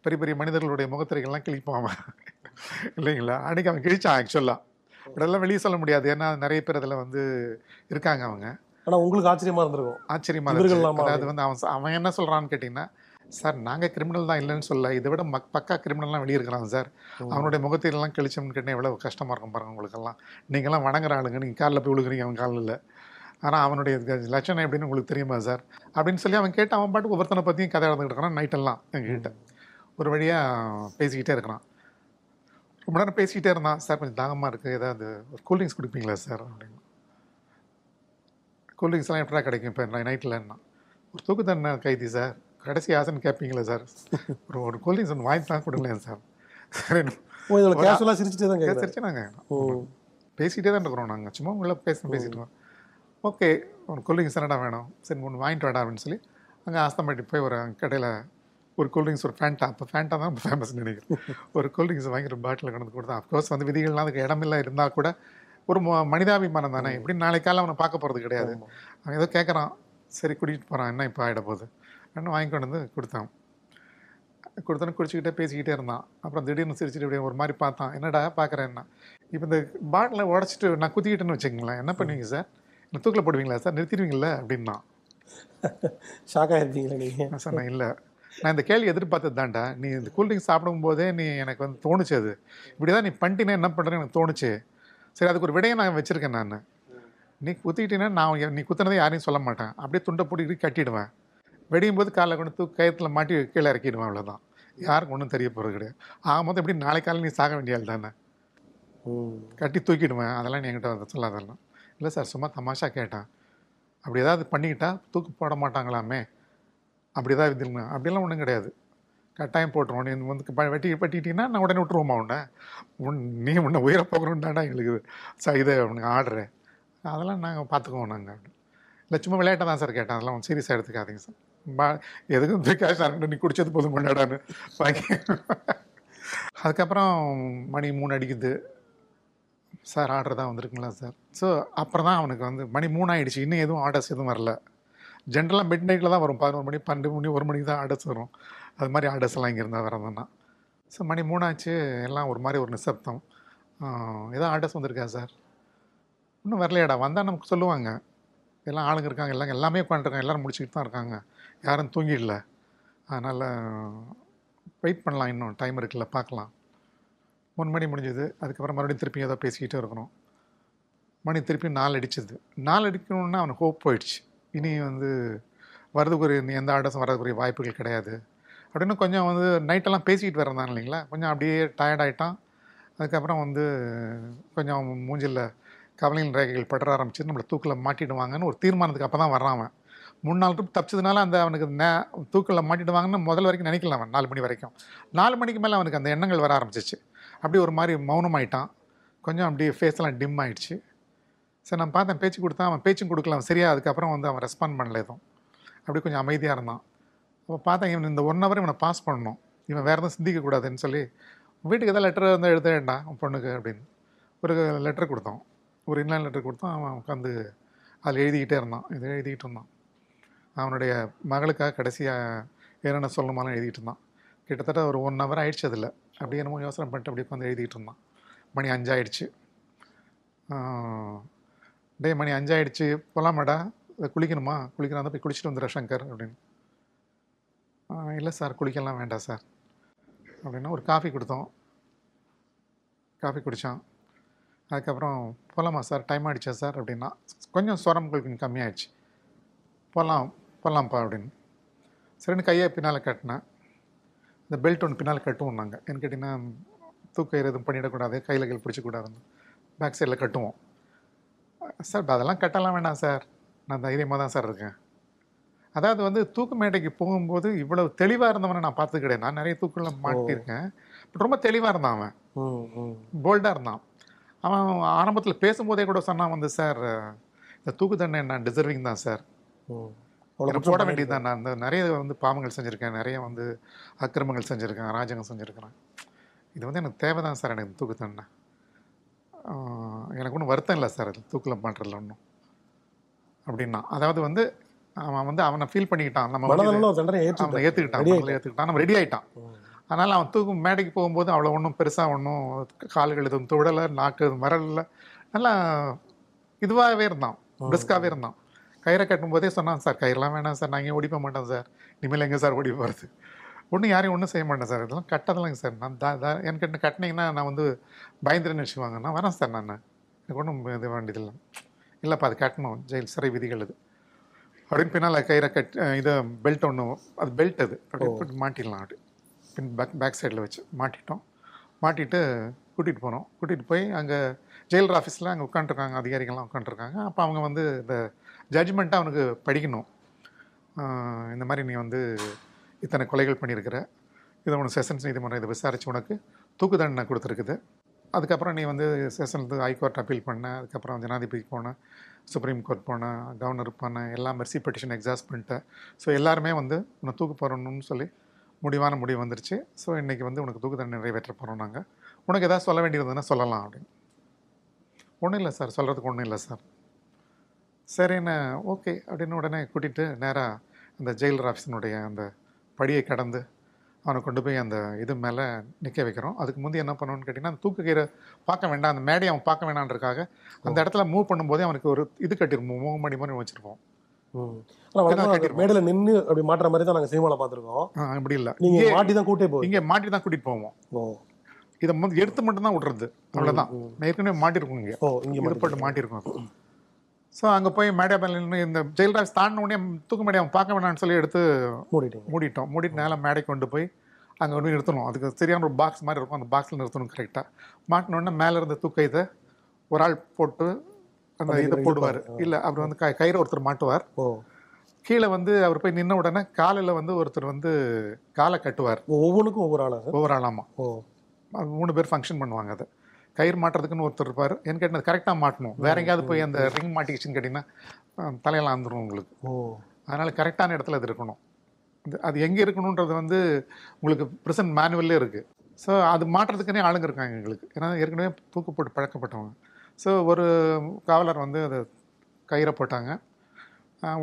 பெரிய பெரிய மனிதர்களுடைய முகத்திரைகள்லாம் கிழிப்பான் அவன் இல்லைங்களா. அன்றைக்கி அவன் கிழிச்சான் ஆக்சுவலாக. அதெல்லாம் வெளியே சொல்ல முடியாது, ஏன்னா நிறைய பேர் அதில் வந்து இருக்காங்க அவங்க. ஆனால் உங்களுக்கு ஆச்சரியமாக இருந்திருக்கும். ஆச்சரியமாக இருந்திருக்கலாம். அது வந்து அவன் அவன் என்ன சொல்கிறான்னு கேட்டிங்கன்னா, சார் நாங்கள் கிரிமினல் தான் இல்லைன்னு சொல்ல, இதை விட மக் பக்கா கிரிமினல்லாம் வெளியிருக்கிறான் சார், அவனுடைய முகத்திரெல்லாம் கிழிச்சோம்னு கேட்டால் எவ்வளோ கஷ்டமாக இருக்கும் பாருங்கள் உங்களுக்கெல்லாம், நீங்கள்லாம் வணங்குற ஆளுங்க, நீங்கள் காலில் போய் விழுக்குறீங்க அவன் காலில், ஆனால் அவனுடைய லட்சணம் எப்படின்னு உங்களுக்கு தெரியுமா சார் அப்படின்னு சொல்லி அவன் கேட்டு அவன் பாட்டு ஒவ்வொருத்தனை பற்றியும் கதை நடந்துக்கிட்டு இருக்கிறான். நைட்டெல்லாம் எங்ககிட்ட ஒரு வழியாக பேசிக்கிட்டே இருக்கிறான். ரொம்ப நேரம் பேசிக்கிட்டே இருந்தான். சார் கொஞ்சம் தாகமாக இருக்குது, ஏதாவது ஒரு கூல்ட்ரிங்க்ஸ் கொடுப்பீங்களா சார் அப்படின்னு. கூல்ட்ரிங்க்ஸ்லாம் எப்படா கிடைக்கும் இப்போ நான் நைட்டில்னா? ஒரு தூக்கு தண்டனை கைதி சார், கடைசி ஆசைன்னு கேட்பீங்களா சார், ஒரு ஒரு கூல்ட்ரிங்க்ஸ் ஒன்று வாங்கி தான் கொடுங்களேன் சார். சிரிச்சுட்டே தான் சிரிச்சு நாங்கள் ஓ பேசிகிட்டே தான் இருக்கிறோம் நாங்கள், சும்மா உங்களை பேச பேசிட்டுருவோம். ஓகே ஒரு கூல்ட்ரிங்க்ஸ் என்னடா வேணும், சரி ஒன்று வாங்கிட்டு வேடா அப்படின்னு சொல்லி அங்கே ஆஸ்தம்பட்டிட்டு போய் ஒரு கடையில் ஒரு கூல்ட்ரிங்க்ஸ் ஒரு ஃபேண்டா, அப்போ ஃபேண்டா தான் ஃபேமஸ்ன்னு நினைக்கிறேன், ஒரு கூல்ட்ரிங்க்ஸ் வாங்கி ஒரு பாட்டில் கலந்து கொடுத்தா. அஃப்கோர்ஸ் வந்து விதிகள்லாம் அதுக்கு இடமில்ல இருந்தால் கூட ஒரு மனிதாபிமானம் தானே, எப்படின்னு நாளைக்கால அவனை பார்க்க போகிறது கிடையாது. அவன் ஏதோ கேட்குறான், சரி குடிக்கிட்டு போகிறான், என்ன இப்போ ஆகிட போகுது அப்படின்னு வாங்கி கொண்டு வந்து கொடுத்தான். கொடுத்தோன்னு குடிச்சிக்கிட்டே பேசிக்கிட்டே இருந்தான். அப்புறம் திடீர்னு சிரிச்சுட்டு இப்படி ஒரு மாதிரி பார்த்தான். என்னடா பார்க்குறேன்னா, இப்போ இந்த பாட்டில் உடச்சிட்டு நான் குத்திக்கிட்டேன்னு வச்சுக்கோங்களேன், என்ன பண்ணுவீங்க சார்? என்ன தூக்கில் போடுவீங்களா சார்? நிறுத்திடுவீங்களா அப்படின்னா? ஷாக்காக இருந்தீங்களா நீங்கள்? சார் நான் இல்லை, நான் இந்த கேள்வி எதிர்பார்த்தது தான்டா. நீ இந்த கூல்ட்ரிங்க்ஸ் சாப்பிடும்போதே நீ எனக்கு வந்து தோணுச்சு, அது இப்படி தான் நீ பண்ணிட்டீங்கன்னா என்ன பண்ணுறேன்னு எனக்கு தோணுச்சு. சரி, அதுக்கு ஒரு விடையை நான் வச்சுருக்கேன். நான் நீ குத்திக்கிட்டீங்கன்னா நான் நீ குத்தினதை யாரையும் சொல்ல மாட்டேன், அப்படியே துண்டை போட்டுக்கிட்டு கட்டிடுவேன். வெடியும் போது காலை கொண்டு தூக்கி கயத்தில் மாட்டி கீழே இறக்கிடுவேன், அவ்வளோதான். யாருக்கும் ஒன்றும் தெரிய போகிறது கிடையாது. ஆகும்போது எப்படி நாளைக்கு காலையில் நீ சாக வேண்டியால் தானே, கட்டி தூக்கிடுவேன். அதெல்லாம் நீ என்கிட்ட சொல்லாதெல்லாம் இல்லை சார், சும்மா தமாஷா கேட்டேன். அப்படி ஏதாவது பண்ணிக்கிட்டா தூக்கு போட மாட்டாங்களாமே, அப்படி தான் இதுங்க. அப்படிலாம் ஒன்றும் கிடையாது, கட்டாயம் போட்டுருவோம். நீ வந்து வெட்டி வெட்டிக்கிட்டீங்கன்னா நான் உடனே விட்டுருவோமா உன்னை? உன் நீ உன்னை உயிரை போகணுன்னாடா எங்களுக்கு சார் இதை உனக்கு ஆர்டரு. அதெல்லாம் நாங்கள் பார்த்துக்குவோம் நாங்கள். இல்லை சும்மா விளையாட்டாக தான் சார் கேட்டேன், அதெல்லாம் ஒன்று சீரியஸாக எடுத்துக்காதீங்க சார். பா எதுக்கும் பிகாஷ் சார் நீ குடிச்சது போதும் கொண்டாடான்னு பாக்கி. அதுக்கப்புறம் மணி மூணு அடிக்குது சார், ஆர்டர் தான் வந்திருக்குங்களா சார்? ஸோ அப்புறம் தான் அவனுக்கு வந்து மணி மூணு ஆகிடுச்சு, இன்னும் எதுவும் ஆர்டர்ஸ் எதுவும் வரல. ஜென்ரலாக மிட் நைட்டில் தான் வரும், பதினோரு மணி பன்னெண்டு மணி ஒரு மணிக்கு தான் ஆர்டர்ஸ் வரும். அது மாதிரி ஆர்டர்ஸ் எல்லாம் இங்கே இருந்தால் வரதுன்னா. ஸோ மணி மூணாச்சு, எல்லாம் ஒரு மாதிரி ஒரு நிசப்தம். எதாவது ஆர்டர்ஸ் வந்திருக்கா சார்? இன்னும் வரலையாடா, வந்தால் நமக்கு சொல்லுவாங்க. எல்லாம் ஆளுங்க இருக்காங்க, எல்லாம் எல்லாமே உட்காந்துருக்காங்க, எல்லோரும் முடிச்சுக்கிட்டு தான் இருக்காங்க, யாரும் தூங்கிடல, அதனால் வெயிட் பண்ணலாம், இன்னும் டைம் இருக்குல்ல பார்க்கலாம். மூணு மணி முடிஞ்சது. அதுக்கப்புறம் மறுபடியும் திருப்பி ஏதோ பேசிக்கிட்டே இருக்கிறோம். மணி திருப்பி நாலு அடிச்சது. நாலு அடிக்கணுன்னா அவனுக்கு ஹோப் போயிடுச்சு, இனி வந்து வரதுக்குரிய எந்த ஆர்டர்ஸும் வரதுக்குரிய வாய்ப்புகள் கிடையாது அப்படின்னு கொஞ்சம் வந்து நைட்டெல்லாம் பேசிக்கிட்டு வரந்தாங்க இல்லைங்களா, கொஞ்சம் அப்படியே டயர்டாயிட்டான். அதுக்கப்புறம் வந்து கொஞ்சம் மூஞ்சில் கவலையின் ரேகைகள் படுற ஆரம்பிச்சு, நம்மளை தூக்கில் மாட்டிடுவாங்கன்னு ஒரு தீர்மானத்துக்கு அப்போ தான் வர்றான் அவன். மூணு நாள் ட்ரிப் தப்பிச்சதுனால அந்த அவனுக்கு நே தூக்கில் மாட்டிடுவாங்கன்னு முதல் வரைக்கும் நினைக்கல அவன். நாலு மணி வரைக்கும், நாலு மணிக்கு மேலே அவனுக்கு அந்த எண்ணங்கள் வர ஆரம்பிச்சிச்சு. அப்படி ஒரு மாதிரி மௌனமாயிட்டான், கொஞ்சம் அப்படியே ஃபேஸ்லாம் டிம் ஆகிடுச்சு. சரி நான் பார்த்தேன், பேச்சு கொடுத்தான், அவன் பேச்சும் கொடுக்கலாம் சரியா. அதுக்கப்புறம் வந்து அவன் ரெஸ்பாண்ட் பண்ணல எதுவும், அப்படி கொஞ்சம் அமைதியாக இருந்தான். அப்போ பார்த்தேன் இவன் இந்த ஒன் ஹவர் இவனை பாஸ் பண்ணணும், இவன் வேறு எதுவும் சிந்திக்கக்கூடாதுன்னு சொல்லி, வீட்டுக்கு எதாவது லெட்டர் வந்து எழுத வேண்டாம் பொண்ணுக்கு அப்படின்னு ஒரு லெட்டர் கொடுத்தோம், ஒரு இன்லைன் லெட்டர் கொடுத்தோம். அவன் உட்காந்து அதில் எழுதிக்கிட்டே இருந்தான், இதை எழுதிக்கிட்டு இருந்தான். அவனுடைய மகளுக்காக கடைசியாக என்னென்ன சொல்லணுமாலாம் எழுதிக்கிட்டு இருந்தான். கிட்டத்தட்ட ஒரு ஒன் ஹவர் ஆயிடுச்சு அதில், அப்படியே என்னமோ யோசனை பண்ணிட்டு அப்படி உட்காந்து எழுதிக்கிட்டு இருந்தான். மணி அஞ்சாயிடுச்சு. டே மணி அஞ்சாயிடுச்சு போகலாமாடா, குளிக்கணுமா? குளிக்கிறான் போய் குளிச்சுட்டு வந்துடுற சங்கர் அப்படின்னு. இல்லை சார் குளிக்கலாம் வேண்டாம் சார் அப்படின்னா ஒரு காஃபி கொடுத்தோம், காஃபி குடித்தான். அதுக்கப்புறம் போகலாமா சார், டைம் ஆகிடுச்சா சார் அப்படின்னா கொஞ்சம் சுரம்கள் கொஞ்சம் கம்மியாகிடுச்சு. போகலாம் போகலாம்ப்பா அப்படின்னு சரின்னு கையை பின்னால் கட்டினேன். இந்த பெல்ட் ஒன்று பின்னால் கட்டுவோம் நாங்கள், என்ன கேட்டிங்கன்னா தூக்கயிறு எதுவும் பண்ணிடக்கூடாது, கையில் கையில் பிடிச்சிக்கூடாதுன்னு பேக் சைடில் கட்டுவோம். சார் அதெல்லாம் கட்டலாம் வேண்டாம் சார், நான் தைரியமாக தான் சார் இருக்கேன். அதாவது வந்து தூக்கு மேடைக்கு போகும்போது இவ்வளவு தெளிவாக இருந்தவனை நான் பார்த்தது கிடையாது. நான் நிறைய தூக்கில் மாட்டியிருக்கேன், பட் ரொம்ப தெளிவாக இருந்தான் அவன், போல்டாக இருந்தான் அவன். ஆரம்பத்தில் பேசும்போதே கூட சொன்னான் வந்து, சார் இந்த தூக்கு தண்டனை நான் டிசர்விங் தான் சார், போட வேண்டியது தான், நான் இந்த நிறைய வந்து பாவங்கள் செஞ்சுருக்கேன், நிறைய வந்து அக்கிரமங்கள் செஞ்சுருக்கேன், அராஜகம் செஞ்சுருக்கிறேன், இது வந்து எனக்கு தேவை தான் சார், எனக்கு தூக்கு தண்டனை, எனக்கு ஒன்றும் வருத்தம் இல்லை சார் அது தூக்கில் பண்ணுறதுல ஒன்றும் அப்படின்னா. அதாவது வந்து அவன் வந்து அவனை ஃபீல் பண்ணிக்கிட்டான், நம்ம அவனை ஏற்றுக்கிட்டான், ஏற்றுக்கிட்டான், நம்ம ரெடி ஆகிட்டான். அதனால் அவன் தூக்கும் மேடைக்கு போகும்போது அவ்வளோ ஒன்றும் பெருசாக ஒன்றும் கால்கள் எதுவும் தொடலை, நாக்கு மரலில் நல்லா இதுவாகவே இருந்தான், பிரிஸ்காகவே இருந்தான். கயிறை கட்டும்போதே சொன்னான், சார் கயிறெலாம் வேணாம் சார், நான் எங்கேயும் ஓடி போக மாட்டேன் சார், இனிமேல் எங்கே சார் ஓடி போகிறது, ஒன்றும் யாரையும் ஒன்றும் செய்ய மாட்டேன் சார், இதெல்லாம் கட்டதில்லைங்க சார், நான் தா தா எனக்கு கட்டினீங்கன்னா நான் வந்து பயந்துருன்னு வச்சுக்குவாங்க, நான் வரேன் சார், நான் எனக்கு ஒன்றும் இது வேண்டியதில்லை, இல்லைப்பா அது கட்டணும், ஜெயில் சிறை விதிகள் அது அப்படின்னு பின்னால் கயிறை கட் இதை பெல்ட் ஒன்று, அது பெல்ட் அது அப்படின்னு மாட்டிடலாம் அப்படி பின் பேக் பேக் சைடில் வச்சு மாட்டிட்டோம். மாட்டிட்டு கூட்டிகிட்டு போனோம். கூட்டிகிட்டு போய் அங்கே ஜெயிலர் ஆஃபீஸில் அங்கே உட்காந்துருக்காங்க, அதிகாரிகள்லாம் உட்காந்துருக்காங்க. அப்போ அவங்க வந்து இந்த ஜட்ஜ்மெண்ட்டை அவனுக்கு படிக்கணும், இந்த மாதிரி நீ வந்து இத்தனை கொலைகள் பண்ணியிருக்கிற, இதை உனக்கு செஷன்ஸ் நீதிமன்றம் இதை விசாரித்து உனக்கு தூக்கு தண்டனை கொடுத்துருக்குது, அதுக்கப்புறம் நீ வந்து செஷன்ஸுக்கு ஹைகோர்ட் அப்பீல் பண்ண, அதுக்கப்புறம் ஜனாதிபதிக்கு போனேன், சுப்ரீம் கோர்ட் போனேன், கவர்னர் போனேன், எல்லா மெர்சி பெட்டிஷன் எக்ஸாஸ்ட் பண்ணிட்டேன், ஸோ எல்லாருமே வந்து உன்னை தூக்கு போடணும்னு சொல்லி முடிவான முடிவு வந்துருச்சு. ஸோ இன்றைக்கி வந்து உனக்கு தூக்கு தண்டனை நிறைவேற்ற போகிறோம் நாங்கள், உனக்கு எதாவது சொல்ல வேண்டியிருந்ததுன்னா சொல்லலாம் அப்படின்னு. ஒன்றும் இல்லை சார், சொல்கிறதுக்கு ஒன்றும் இல்லை சார். சரிண்ணே ஓகே அப்படின்னு உடனே கூட்டிகிட்டு நேராக அந்த ஜெயிலர் ஆஃபீஸினுடைய அந்த படியை கடந்து அவனை கொண்டு போய் அந்த இது மேலே நிற்க வைக்கிறோம். அதுக்கு முந்தைய என்ன பண்ணணும்னு கேட்டிங்கன்னா, அந்த தூக்குக்கீரை பார்க்க வேண்டாம், அந்த மேடையை அவன் பார்க்க வேண்டான்றக்காக அந்த இடத்துல மூவ் பண்ணும்போதே அவனுக்கு ஒரு இது கட்டிருப்போம், மூவ் மணி மாதிரி வச்சுருப்போம். மேடையில் நின்று அப்படி மாட்டுற மாதிரி தான் நாங்கள் சினிமாவில் பார்த்துருக்கோம். அப்படி இல்லை, நீங்கள் மாட்டி தான் கூட்டே போவோம், இங்கே மாட்டி தான் கூட்டிகிட்டு போவோம். ஓ, இதை வந்து எடுத்து மட்டும்தான் விட்றது, அவ்வளோதான். ஏற்கனவே மாட்டிருக்கோம் இங்கே, ஓ இங்கே மட்டுப்பட்டு மாட்டியிருக்கோம். ஸோ அங்கே போய் மேடையா மேலே இந்த ஜெயில்ராஜ் தாண்டினோடனே தூக்கு மேடையை அவன் பார்க்க வேணான்னு சொல்லி எடுத்து மூடிட்டோம் மூடிட்டோம் மூடிட்டு நேரம் மேடை கொண்டு போய் அங்கே கொண்டு போய் நிறுத்தணும். அதுக்கு சரியான ஒரு பாக்ஸ் மாதிரி இருக்கும், அந்த பாக்ஸில் நிறுத்தணும் கரெக்டாக. மாட்டினோடனே மேலே இருந்த தூக்க இதை ஒரு ஆள் போட்டு அந்த இதை போடுவார். இல்லை அவர் வந்து கை கயிறு ஒருத்தர் மாட்டுவார். ஓ, கீழே வந்து அவர் போய் நின்ன உடனே காலையில் வந்து ஒருத்தர் வந்து காலை கட்டுவார். ஒவ்வொன்றுக்கும் ஒவ்வொரு ஆளாக ஒவ்வொரு ஆளாமல் ஓ மூணு பேர் ஃபங்க்ஷன் பண்ணுவாங்க. அதை கயிறு மாட்டுறதுக்குன்னு ஒருத்தர் இருப்பார். என்ன கேட்டால் கரெக்டாக மாட்டணும், வேற எங்கேயாவது போய் அந்த ரிங் மாட்டிக்கிச்சின்னு கேட்டிங்கன்னா தலையெல்லாம் வந்துடும் உங்களுக்கு. ஓ, அதனால் கரெக்டான இடத்துல அது இருக்கணும். அது அது எங்கே இருக்கணுன்றது வந்து உங்களுக்கு ப்ரெசன்ட் மேனுவல்லே இருக்குது. ஸோ அது மாட்டுறதுக்குன்னே ஆளுங்க இருக்காங்க எங்களுக்கு, ஏன்னா ஏற்கனவே தூக்கு போட்டு பழக்கப்பட்டவங்க. ஸோ ஒரு காவலர் வந்து அதை கயிறை போட்டாங்க.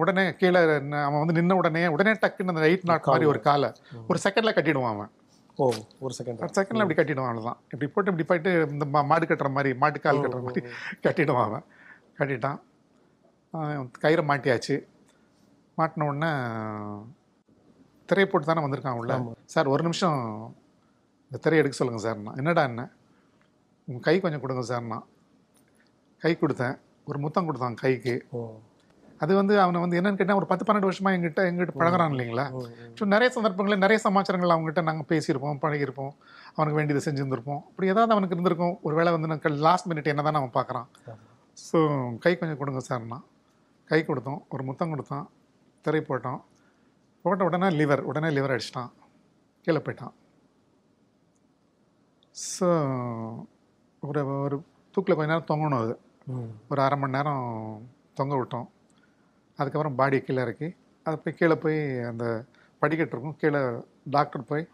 உடனே கீழே அவன் வந்து நின்ன உடனே உடனே டக்குன்னு அந்த எயிட் நாட் மாதிரி ஒரு காலை ஒரு செகண்டில் கட்டிடுவான் அவன். ஓ, ஒரு செகண்ட் ஒரு செகண்டில் அப்படி கட்டிடுவான். அவ்வளோதான், இப்படி போட்டு இப்படி போயிட்டு இந்த மா மாடு கட்டுற மாதிரி மாட்டுக்கால் கட்டுற மாதிரி கட்டிடுவான் அவன். கட்டிட்டான், கயிறை மாட்டியாச்சு. மாட்டின உடனே திரையை போட்டு தானே வந்திருக்கான் உள்ள. சார் ஒரு நிமிஷம் இந்த திரையை எடுக்க சொல்லுங்கள் சார்ண்ணா. என்னடா என்ன, உங்கள் கை கொஞ்சம் கொடுங்க சார்ண்ணா. கை கொடுத்தேன், ஒரு முத்தம் கொடுத்தான் கைக்கு. அது வந்து அவனை வந்து என்னன்னு கேட்டால் ஒரு பத்து பன்னெண்டு வருஷமாக எங்கிட்ட எங்கிட்ட பழகிறான் இல்லைங்களா. ஸோ நிறைய சந்தர்ப்பங்களில் நிறைய சமாச்சாரங்கள் அவங்ககிட்ட நாங்கள் பேசியிருப்போம், பழகியிருப்போம், அவனுக்கு வேண்டியது செஞ்சுருந்துருப்போம். அப்படி ஏதாவது அவனுக்கு இருந்திருக்கும். ஒரு வேளை வந்து நான் லாஸ்ட் மினிட் என்ன தான் அவன் பார்க்குறான். ஸோ கை கொஞ்சம் கொடுங்க சார்ண்ணா. கை கொடுத்தோம், ஒரு முத்தம் கொடுத்தான், திரை போட்டோம். போட்ட உடனே லிவர் உடனே லிவர் அடிச்சிட்டான், கீழே போயிட்டான். ஸோ ஒரு ஒரு தூக்கில் கொஞ்ச நேரம் தொங்கணும். அது ஒரு அரை மணி நேரம் தொங்க விட்டோம். அதுக்கப்புறம் பாடி கீழே இறக்கி அது போய் கீழே போய் அந்த படிக்கட்டு இருக்கும், கீழே டாக்டர் போய்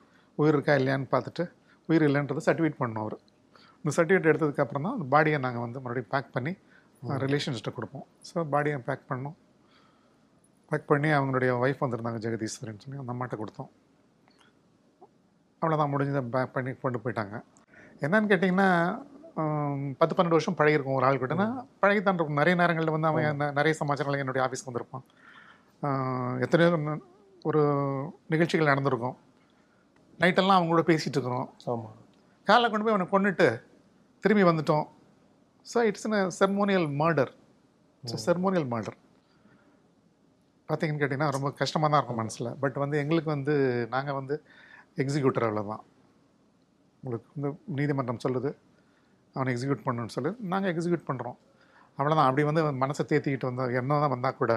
உயிர் இருக்கா இல்லையான்னு பார்த்துட்டு உயிர் இல்லைன்றதை சர்டிஃபிகேட் பண்ணணும். அவர் இந்த சர்டிஃபிகேட் எடுத்ததுக்கப்புறம் தான் அந்த பாடியை நாங்கள் வந்து மறுபடியும் பேக் பண்ணி ரிலேஷன்ஸ்கிட்ட கொடுப்போம். ஸோ பாடியை பேக் பண்ணோம். பேக் பண்ணி அவங்களுடைய ஒய்ஃப் வந்திருந்தாங்க ஜெகதீஸ்வரின்னு சொல்லி, அந்த அம்மாட்ட கொடுத்தோம். அவ்வளோதான், முடிஞ்சதை பேக் பண்ணி கொண்டு போயிட்டாங்க. என்னன்னு கேட்டிங்கன்னா, பத்து பன்னெண்டு வருஷம் பழகிருக்கும் ஒரு ஆள் கிட்டனா பழகித்தான் இருக்கும். நிறைய நேரங்களில் வந்து அவன் நிறைய சமாச்சாரங்கள் என்னுடைய ஆஃபீஸ்க்கு வந்திருப்பான். எத்தனையோ ஒரு நிகழ்ச்சிகள் நடந்திருக்கும். நைட்டெல்லாம் அவங்க கூட பேசிகிட்டு இருக்கிறோம். ஆமாம், காலைல கொண்டு போய் அவனை கொண்டுட்டு திரும்பி வந்துட்டோம். So it's a ceremonial murder. So ceremonial murder பார்த்தீங்கன்னு கேட்டிங்கன்னா ரொம்ப கஷ்டமாக தான் இருக்கும் மனசில். பட் வந்து எங்களுக்கு வந்து நாங்கள் வந்து எக்ஸிக்யூட்டர், அவ்வளோதான். உங்களுக்கு வந்து நீதிமன்றம் சொல்லுது அவனை எக்ஸிக்யூட் பண்ணணும்னு சொல்லி நாங்கள் எக்ஸிக்யூட் பண்ணுறோம், அவ்வளோதான். அப்படி வந்து மனசை தேத்திக்கிட்டு வந்தால் என்ன தான் வந்தால் கூட,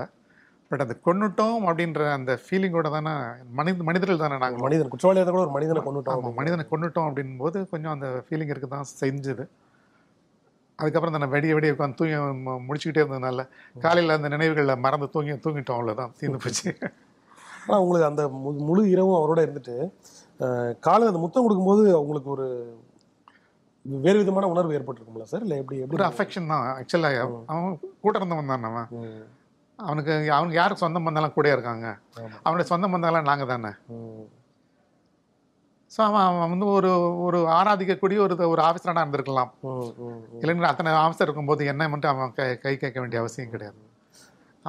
பட் அது கொண்டுட்டோம் அப்படின்ற அந்த ஃபீலிங்கோட தானே மனித மனிதர்கள் தானே நாங்கள் மனிதன் குற்றவாளியாக கூட ஒரு மனிதனை கொண்டுட்டோம் மனிதனை கொண்டுட்டோம் அப்படின் போது கொஞ்சம் அந்த ஃபீலிங் இருக்குது தான் செஞ்சது. அதுக்கப்புறம் தானே வெடிய வெடிய உட்காந்து தூங்கி முடிச்சுக்கிட்டே இருந்ததுனால காலையில் அந்த நினைவுகளில் மறந்து தூங்கி தூங்கிட்டோம் அவ்வளோதான், தீர்ந்து போச்சு. ஆனால் உங்களுக்கு அந்த முழு இரவும் அவரோட இருந்துட்டு காலையில் அந்த முத்தம் கொடுக்கும்போது அவங்களுக்கு ஒரு வேறு விதமான உணர்வு ஏற்பட்டிருக்கும்ல சார்? இல்லை, எப்படி எப்படி அஃபெக்ஷன் தான் ஆக்சுவலாக. அவன் கூட இருந்தவன் தானே அவன், அவனுக்கு அவனுக்கு யாருக்கு சொந்த பந்தெல்லாம் கூட இருக்காங்க, அவனுடைய சொந்த பந்தெல்லாம் நாங்கள் தானே. ஸோ அவன் அவன் வந்து ஒரு ஒரு ஆராதிக்கக்கூடிய ஒரு ஒரு ஆஃபீஸராக இருந்திருக்கலாம். இல்லைன்னா அத்தனை ஆஃபீஸர் இருக்கும்போது என்ன மட்டும் அவன் கை கை கேட்க வேண்டிய அவசியம் கிடையாது.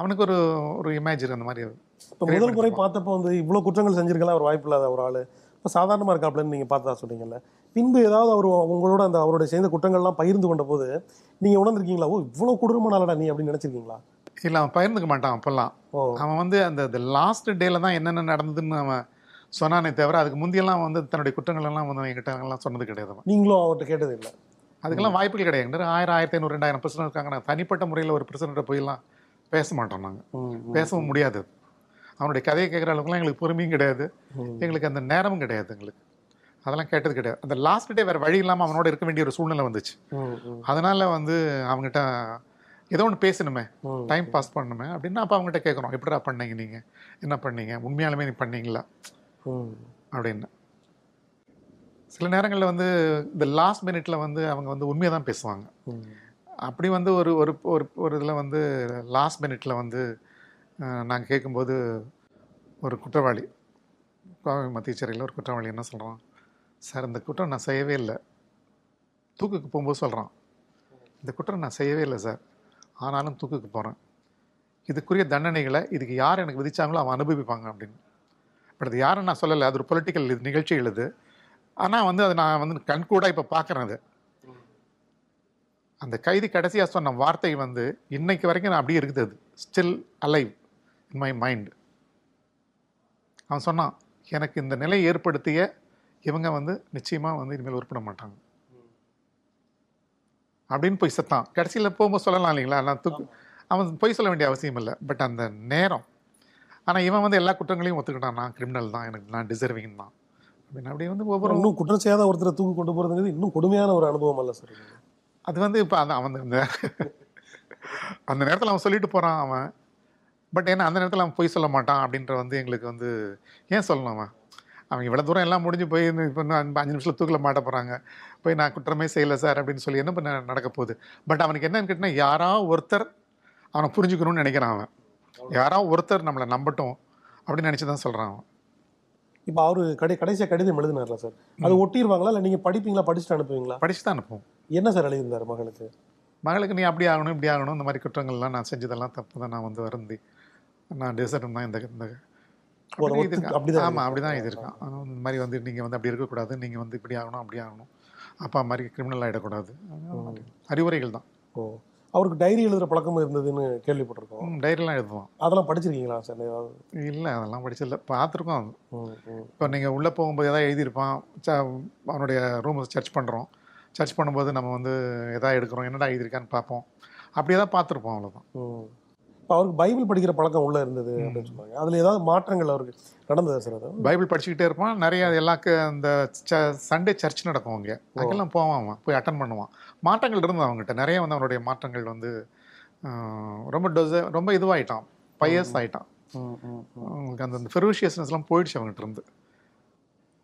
அவனுக்கு ஒரு ஒரு இமேஜ் அந்த மாதிரி. இப்போ முதல் முறை பார்த்தப்போ வந்து இவ்வளோ குற்றங்கள் செஞ்சிருக்கலாம் ஒரு வாய்ப்பு இல்லாத ஒரு ஆள் இப்போ சாதாரணமாக இருக்காப்லன்னு நீங்கள் பார்த்தா சொன்னீங்கல்ல, பின்பு ஏதாவது அவர் உங்களோட அந்த அவருடைய சேர்ந்த குற்றங்கள்லாம் பகிர்ந்து கொண்ட போது நீங்கள் உணர்ந்துருக்கீங்களா, ஓ இவ்வளோ கொடூரமான ஆளடா நீ அப்படின்னு நினச்சிருக்கீங்களா? இல்லை, அவன் பகிர்ந்துக்க மாட்டான் அப்போல்லாம். அவன் வந்து அந்த லாஸ்ட் டேல தான் என்னென்ன நடந்ததுன்னு அவன் சொன்னானே தவிர அதுக்கு முந்தையெல்லாம் வந்து தன்னுடைய குற்றங்கள்லாம் வந்து அவன் கிட்டலாம் சொன்னது கிடையாது. நீங்களும் அவர்கிட்ட கேட்டது இல்லை? அதுக்கெல்லாம் வாய்ப்புகள் கிடையாது. ஆயிரம் ஆயிரத்தி ஐநூறு ரெண்டாயிரம் பிரச்சனை இருக்காங்க. நாங்கள் தனிப்பட்ட முறையில் ஒரு பிரச்சனைகிட்ட போயெல்லாம் பேச மாட்டோம். நாங்கள் பேசவும் முடியாது. அவனுடைய கதையை கேட்குற அளவுக்குலாம் எங்களுக்கு பொறுமையும் கிடையாது, எங்களுக்கு அந்த நேரமும் கிடையாது. எங்களுக்கு அதெல்லாம் கேட்டது கிடையாது. அந்த லாஸ்ட் டே வேறு வழி இல்லாமல் அவனோட இருக்க வேண்டிய ஒரு சூழ்நிலை வந்துச்சு. அதனால் வந்து அவங்ககிட்ட ஏதோ ஒன்று பேசணுமே, டைம் பாஸ் பண்ணணுமே அப்படின்னா அப்போ அவங்ககிட்ட கேட்குறோம், எப்படிடா பண்ணீங்க, நீங்கள் என்ன பண்ணீங்க, உண்மையாலுமே நீ பண்ணீங்களா அப்படின்னு. சில நேரங்களில் வந்து இந்த லாஸ்ட் மினிட்ல வந்து அவங்க வந்து உண்மையை தான் பேசுவாங்க. அப்படி வந்து ஒரு ஒரு ஒரு இதில் வந்து லாஸ்ட் மினிட்ல வந்து நாங்கள் கேட்கும்போது ஒரு குற்றவாளி மத்திய சிறையில் ஒரு குற்றவாளி என்ன சொல்கிறான், சார் இந்த குற்றம் நான் செய்யவே இல்லை. தூக்குக்கு போகும்போது சொல்கிறான், இந்த குற்றம் நான் செய்யவே இல்லை சார், ஆனாலும் தூக்குக்கு போகிறேன். இதுக்குரிய தண்டனைகளை இதுக்கு யார் எனக்கு விதித்தாங்களோ அவன் அனுபவிப்பாங்க அப்படின்னு. பட் அது யாரும் நான் சொல்லலை, அது ஒரு பொலிட்டிக்கல் இது நிகழ்ச்சி எழுது. ஆனால் வந்து அது நான் வந்து கண்கூடாக இப்போ பார்க்குறேன். அது அந்த கைதி கடைசியாக சொன்ன வார்த்தை வந்து இன்னைக்கு வரைக்கும் நான் அப்படியே இருக்குது, அது still alive in my mind. அவன் சொன்னான், எனக்கு இந்த நிலை ஏற்படுத்திய இவங்க வந்து நிச்சயமாக வந்து இனிமேல் உருப்பிட மாட்டாங்க அப்படின்னு போய் சத்தான். கடைசியில் போகும்போது சொல்லலாம் இல்லைங்களா, நான் தூக்கு அவன் போய் சொல்ல வேண்டிய அவசியம் இல்லை. பட் அந்த நேரம் ஆனால் இவன் வந்து எல்லா குற்றங்களையும் ஒத்துக்கிட்டான், நான் கிரிமினல் தான், எனக்கு நான் டிசர்விங் தான் அப்படின்னு. அப்படி வந்து ஒவ்வொரு இன்னும் குற்றம் செய்யாத ஒருத்தரை தூக்கு கொண்டு போகிறதுங்கிறது இன்னும் கொடுமையான ஒரு அனுபவம் அல்ல சார் அது வந்து. இப்போ அதான் அவன் அந்த அந்த நேரத்தில் அவன் சொல்லிட்டு போகிறான் அவன். பட் ஏன்னா அந்த நேரத்தில் அவன் போய் சொல்ல மாட்டான் அப்படின்ற வந்து எங்களுக்கு வந்து ஏன் சொல்லணும். அவன் அவங்க இவ்வளோ தூரம் எல்லாம் முடிஞ்சு போய் இப்போ நான் அஞ்சு நிமிஷத்தில் தூக்கில் மாட்ட போகிறாங்க, போய் நான் குற்றமே செய்யலை சார் அப்படின்னு சொல்லி என்ன பண்ண நடக்க போகுது. பட் அவனுக்கு என்னன்னு கேட்டால், யாராவது ஒருத்தர் அவனை புரிஞ்சுக்கணும்னு நினைக்கிறான் அவன், யாராவது ஒருத்தர் நம்மளை நம்பட்டும் அப்படின்னு நினச்சி தான் சொல்கிறான் அவன். இப்போ அவரு கடை கடைசியாக கடிதம் எழுதினார்ல சார், அது ஒட்டிடுவாங்களா இல்லை நீங்கள் படிப்பீங்களா, படிச்சுட்டு அனுப்புவீங்களா? படிச்சு தான் அனுப்புவோம். என்ன சார் எழுதியிருந்தார் மகளுக்கு? மகளுக்கு நீ அப்படி ஆகணும் இப்படி ஆகணும், இந்த மாதிரி குற்றங்கள்லாம் நான் செஞ்சதெல்லாம் தப்பு தான், நான் வந்து வருந்தி நான் டிசர்வ் தான் இந்த இந்த அப்படிதான். ஆமாம் அப்படி தான் இது இருக்கான். ஆனால் இந்த மாதிரி வந்து நீங்கள் வந்து அப்படி இருக்கக்கூடாது, நீங்கள் வந்து இப்படி ஆகணும் அப்படி ஆகணும், அப்பா மாதிரி கிரிமினல் ஆகிடக்கூடாது, அறிவுரைகள் தான். ஓ, அவருக்கு டைரி எழுதுகிற பழக்கம் இருந்ததுன்னு கேள்விப்பட்டிருக்கோம். டைரிலாம் எழுதுவோம். அதெல்லாம் படிச்சிருக்கீங்களா சார்? இல்லை அதெல்லாம் படிச்சதில்லை, பார்த்துருக்கோம். அது இப்போ நீங்கள் உள்ளே போகும்போது எதாவது எழுதியிருப்பான். அவனுடைய ரூமை சர்ச் பண்ணுறோம், சர்ச் பண்ணும்போது நம்ம வந்து எதாவது எடுக்கிறோம், என்னடா எழுதியிருக்கான்னு பார்ப்போம், அப்படியே தான் பார்த்துருப்போம். அவ்வளோதான். இப்போ அவருக்கு பைபிள் படிக்கிற பழக்கம் உள்ளே இருந்தது அப்படின்னு சொன்னாங்க. அதில் ஏதாவது மாற்றங்கள் அவருக்கு நடந்ததா சார்? அது பைபிள் படிச்சுக்கிட்டே இருப்பான் நிறையா. எல்லாக்கு அந்த ச சண்டே சர்ச் நடக்கும் அங்கே, அங்கெல்லாம் போவான் அவன், போய் அட்டன் பண்ணுவான். மாற்றங்கள் இருந்தது அவங்ககிட்ட நிறைய வந்து. அவனுடைய மாற்றங்கள் வந்து ரொம்ப டொஸ் ரொம்ப இதுவாகிட்டான், பயஸ் ஆகிட்டான். அவங்களுக்கு அந்த ஃபெரோஷியஸ்னஸ்லாம் போயிடுச்சு அவங்ககிட்ட இருந்து.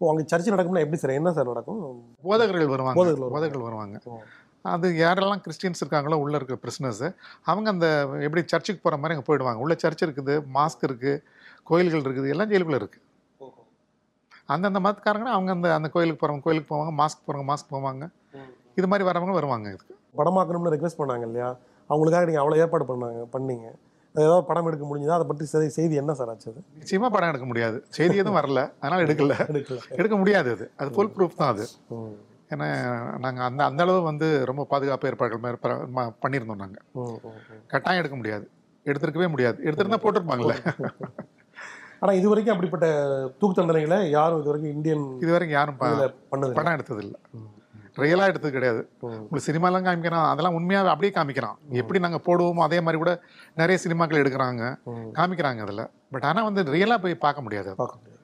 ஓ, அங்கே சர்ச் நடக்கும்னா எப்படி சார், என்ன சார் நடக்கும்? போதகர்கள் வருவாங்க, போதகர்கள் வருவாங்க. அது யாரெல்லாம் கிறிஸ்டியன்ஸ் இருக்காங்களோ உள்ளே இருக்கிற பிரிசனர்ஸு அவங்க அந்த எப்படி சர்ச்சுக்கு போகிற மாதிரி அங்கே போயிடுவாங்க. உள்ளே சர்ச் இருக்குது, மாஸ்க் இருக்குது, கோயில்கள் இருக்குது, எல்லாம் ஜெயிலுக்குள்ளே இருக்குது. அந்தந்த மதத்துக்காரங்கன்னா அவங்க அந்த அந்த கோயிலுக்கு போகிறவங்க கோயிலுக்கு போவாங்க, மாஸ்க் போகிறவங்க மாஸ்க் போவாங்க, இது மாதிரி வரவங்க வருவாங்க. இதுக்கு படமாக்கணும்னு ரெக்வெஸ்ட் பண்ணாங்க இல்லையா, அவங்களுக்காக நீங்கள் அவ்வளோ ஏற்பாடு பண்ணாங்க பண்ணீங்க. ஏதாவது படம் எடுக்க முடிஞ்சதா? அதை பற்றி செய்தி என்ன சார் ஆச்சு? அது நிச்சயமாக படம் எடுக்க முடியாது, செய்தி எதுவும் வரல, அதனால் எடுக்கல எடுக்க முடியாது. அது அது ஃபுல் ப்ரூஃப் தான் அது. ஏன்னா நாங்கள் அந்த அந்தளவு வந்து ரொம்ப பாதுகாப்பு ஏற்பாடுகள் பண்ணியிருந்தோம். நாங்கள் கட்டாயம் எடுக்க முடியாது, எடுத்துருக்கவே முடியாது, எடுத்துருந்தா போட்டிருப்பாங்கல்ல. ஆனால் இது வரைக்கும் அப்படிப்பட்ட தூக்கு தண்டனைகளை யாரும் இது வரைக்கும் இந்தியன் இது வரைக்கும் யாரும் பண்ணது படம் எடுத்தது இல்லை, ரியலாக எடுத்தது கிடையாது. உங்களுக்கு சினிமாலாம் காமிக்கிறான், அதெல்லாம் உண்மையாக அப்படியே காமிக்கிறான். எப்படி நாங்கள் போடுவோமோ அதே மாதிரி கூட நிறைய சினிமாக்கள் எடுக்கிறாங்க, காமிக்கிறாங்க அதில். பட் ஆனால் வந்து ரியலாக போய் பார்க்க முடியாது, பார்க்க முடியாது,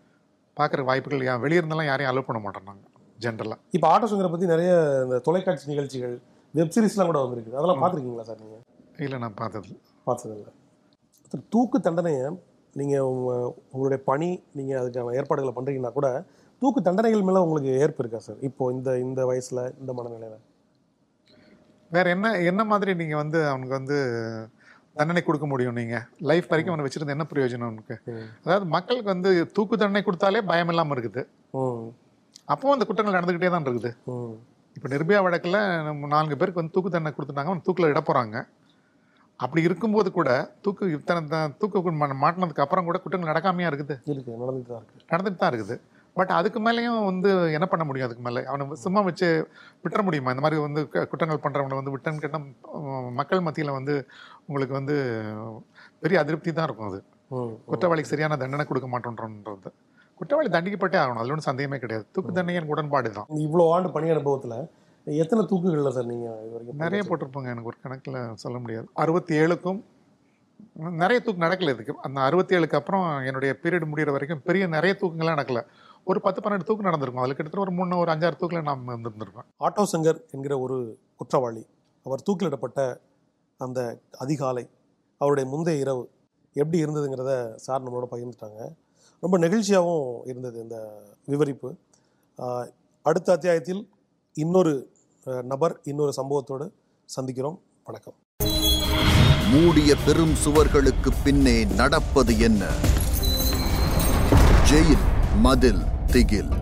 பார்க்குற வாய்ப்புகள் யார் வெளியிருந்தெல்லாம் யாரையும் அலோவ் பண்ண மாட்டோம் நாங்கள் ஜென்ரலாக. இப்போ ஆட்டோ சங்கர பற்றி நிறைய இந்த தொலைக்காட்சி நிகழ்ச்சிகள், வெப்சீரிஸ்லாம் கூட வந்துருக்குது, அதெல்லாம் பார்த்துருக்கீங்களா சார் நீங்கள்? இல்லை, நான் பார்த்ததில்லை பார்த்ததில்லை சார். தூக்கு தண்டனையை நீங்கள் உங்களுடைய பணி, நீங்கள் அதுக்கான ஏற்பாடுகளை பண்ணுறீங்கன்னா கூட தூக்கு தண்டனைகள் மேலே உங்களுக்கு ஏற்பு இருக்கா சார்? இப்போது இந்த இந்த வயசில் இந்த மனநிலையில் வேறு என்ன என்ன மாதிரி நீங்கள் வந்து அவனுக்கு வந்து தண்டனை கொடுக்க முடியும்? நீங்கள் லைஃப் வரைக்கும் அவனை வச்சுருந்து என்ன பிரயோஜனம் அவனுக்கு? அதாவது மக்களுக்கு வந்து தூக்கு தண்டனை கொடுத்தாலே பயம் இல்லாமல் இருக்குது. அப்போவும் அந்த குற்றங்கள் நடந்துக்கிட்டே தான் இருக்குது. இப்போ நிர்பயா வழக்கில் நம்ம நான்கு பேருக்கு வந்து தூக்கு தண்டனை கொடுத்துட்டாங்க, அவன் தூக்கில் இட போகிறாங்க. அப்படி இருக்கும்போது கூட தூக்கு இத்தனை தூக்கு மாட்டினதுக்கு அப்புறம் கூட குற்றங்கள் நடக்காமையாக இருக்குது, நடந்துட்டு தான் இருக்குது நடந்துட்டு தான் இருக்குது பட் அதுக்கு மேலேயும் வந்து என்ன பண்ண முடியும்? அதுக்கு மேலே அவனை சும்மா வச்சு விட்டுற முடியுமா? இந்த மாதிரி வந்து குற்றங்கள் பண்ணுறவங்களை வந்து விட்டன்னு கேட்டால் மக்கள் மத்தியில் வந்து உங்களுக்கு வந்து பெரிய அதிருப்தி தான் இருக்கும். அது குற்றவாளிக்கு சரியான தண்டனை கொடுக்க மாட்டோன்றது. குற்றவாளி தண்டிக்கப்பட்டே ஆகணும், அதில் ஒன்றும் சந்தேகமே கிடையாது. தூக்கு தண்டனையின் உடன்பாடு தான். இவ்வளோ ஆண்டு பணி அனுபவத்தில் எத்தனை தூக்குகள் சார் நீங்கள் இது வரைக்கும்? நிறைய போட்டிருப்போங்க, எனக்கு ஒரு கணக்கில் சொல்ல முடியாது. அறுபத்தி ஏழுக்கும் நிறைய தூக்கு நடக்கலை இதுக்கு. அந்த அறுபத்தி ஏழுக்கு அப்புறம் என்னுடைய பீரியட் முடிகிற வரைக்கும் பெரிய நிறைய தூக்குங்கள்லாம் நடக்கலை. ஒரு பத்து பன்னெண்டு தூக்கு நடந்திருக்கும். அதில் கிட்டத்தட்ட ஒரு மூணு ஒரு அஞ்சாறு தூக்கில் நாம் இருந்திருந்திருக்கோம். ஆட்டோ சங்கர் என்கிற ஒரு குற்றவாளி, அவர் தூக்கிலிடப்பட்ட அந்த அதிகாலை, அவருடைய முந்தைய இரவு எப்படி இருந்ததுங்கிறத சார் நம்மளோட பகிர்ந்துட்டாங்க. ரொம்ப நெகிழ்ச்சியாகவும் இருந்தது இந்த விவரிப்பு. அடுத்த அத்தியாயத்தில் இன்னொரு நபர் இன்னொரு சம்பவத்தோடு சந்திக்கிறோம். வணக்கம். மூடிய பெரும் சுவர்களுக்கு பின்னே நடப்பது என்ன? ஜெயில் மதில் திகில்.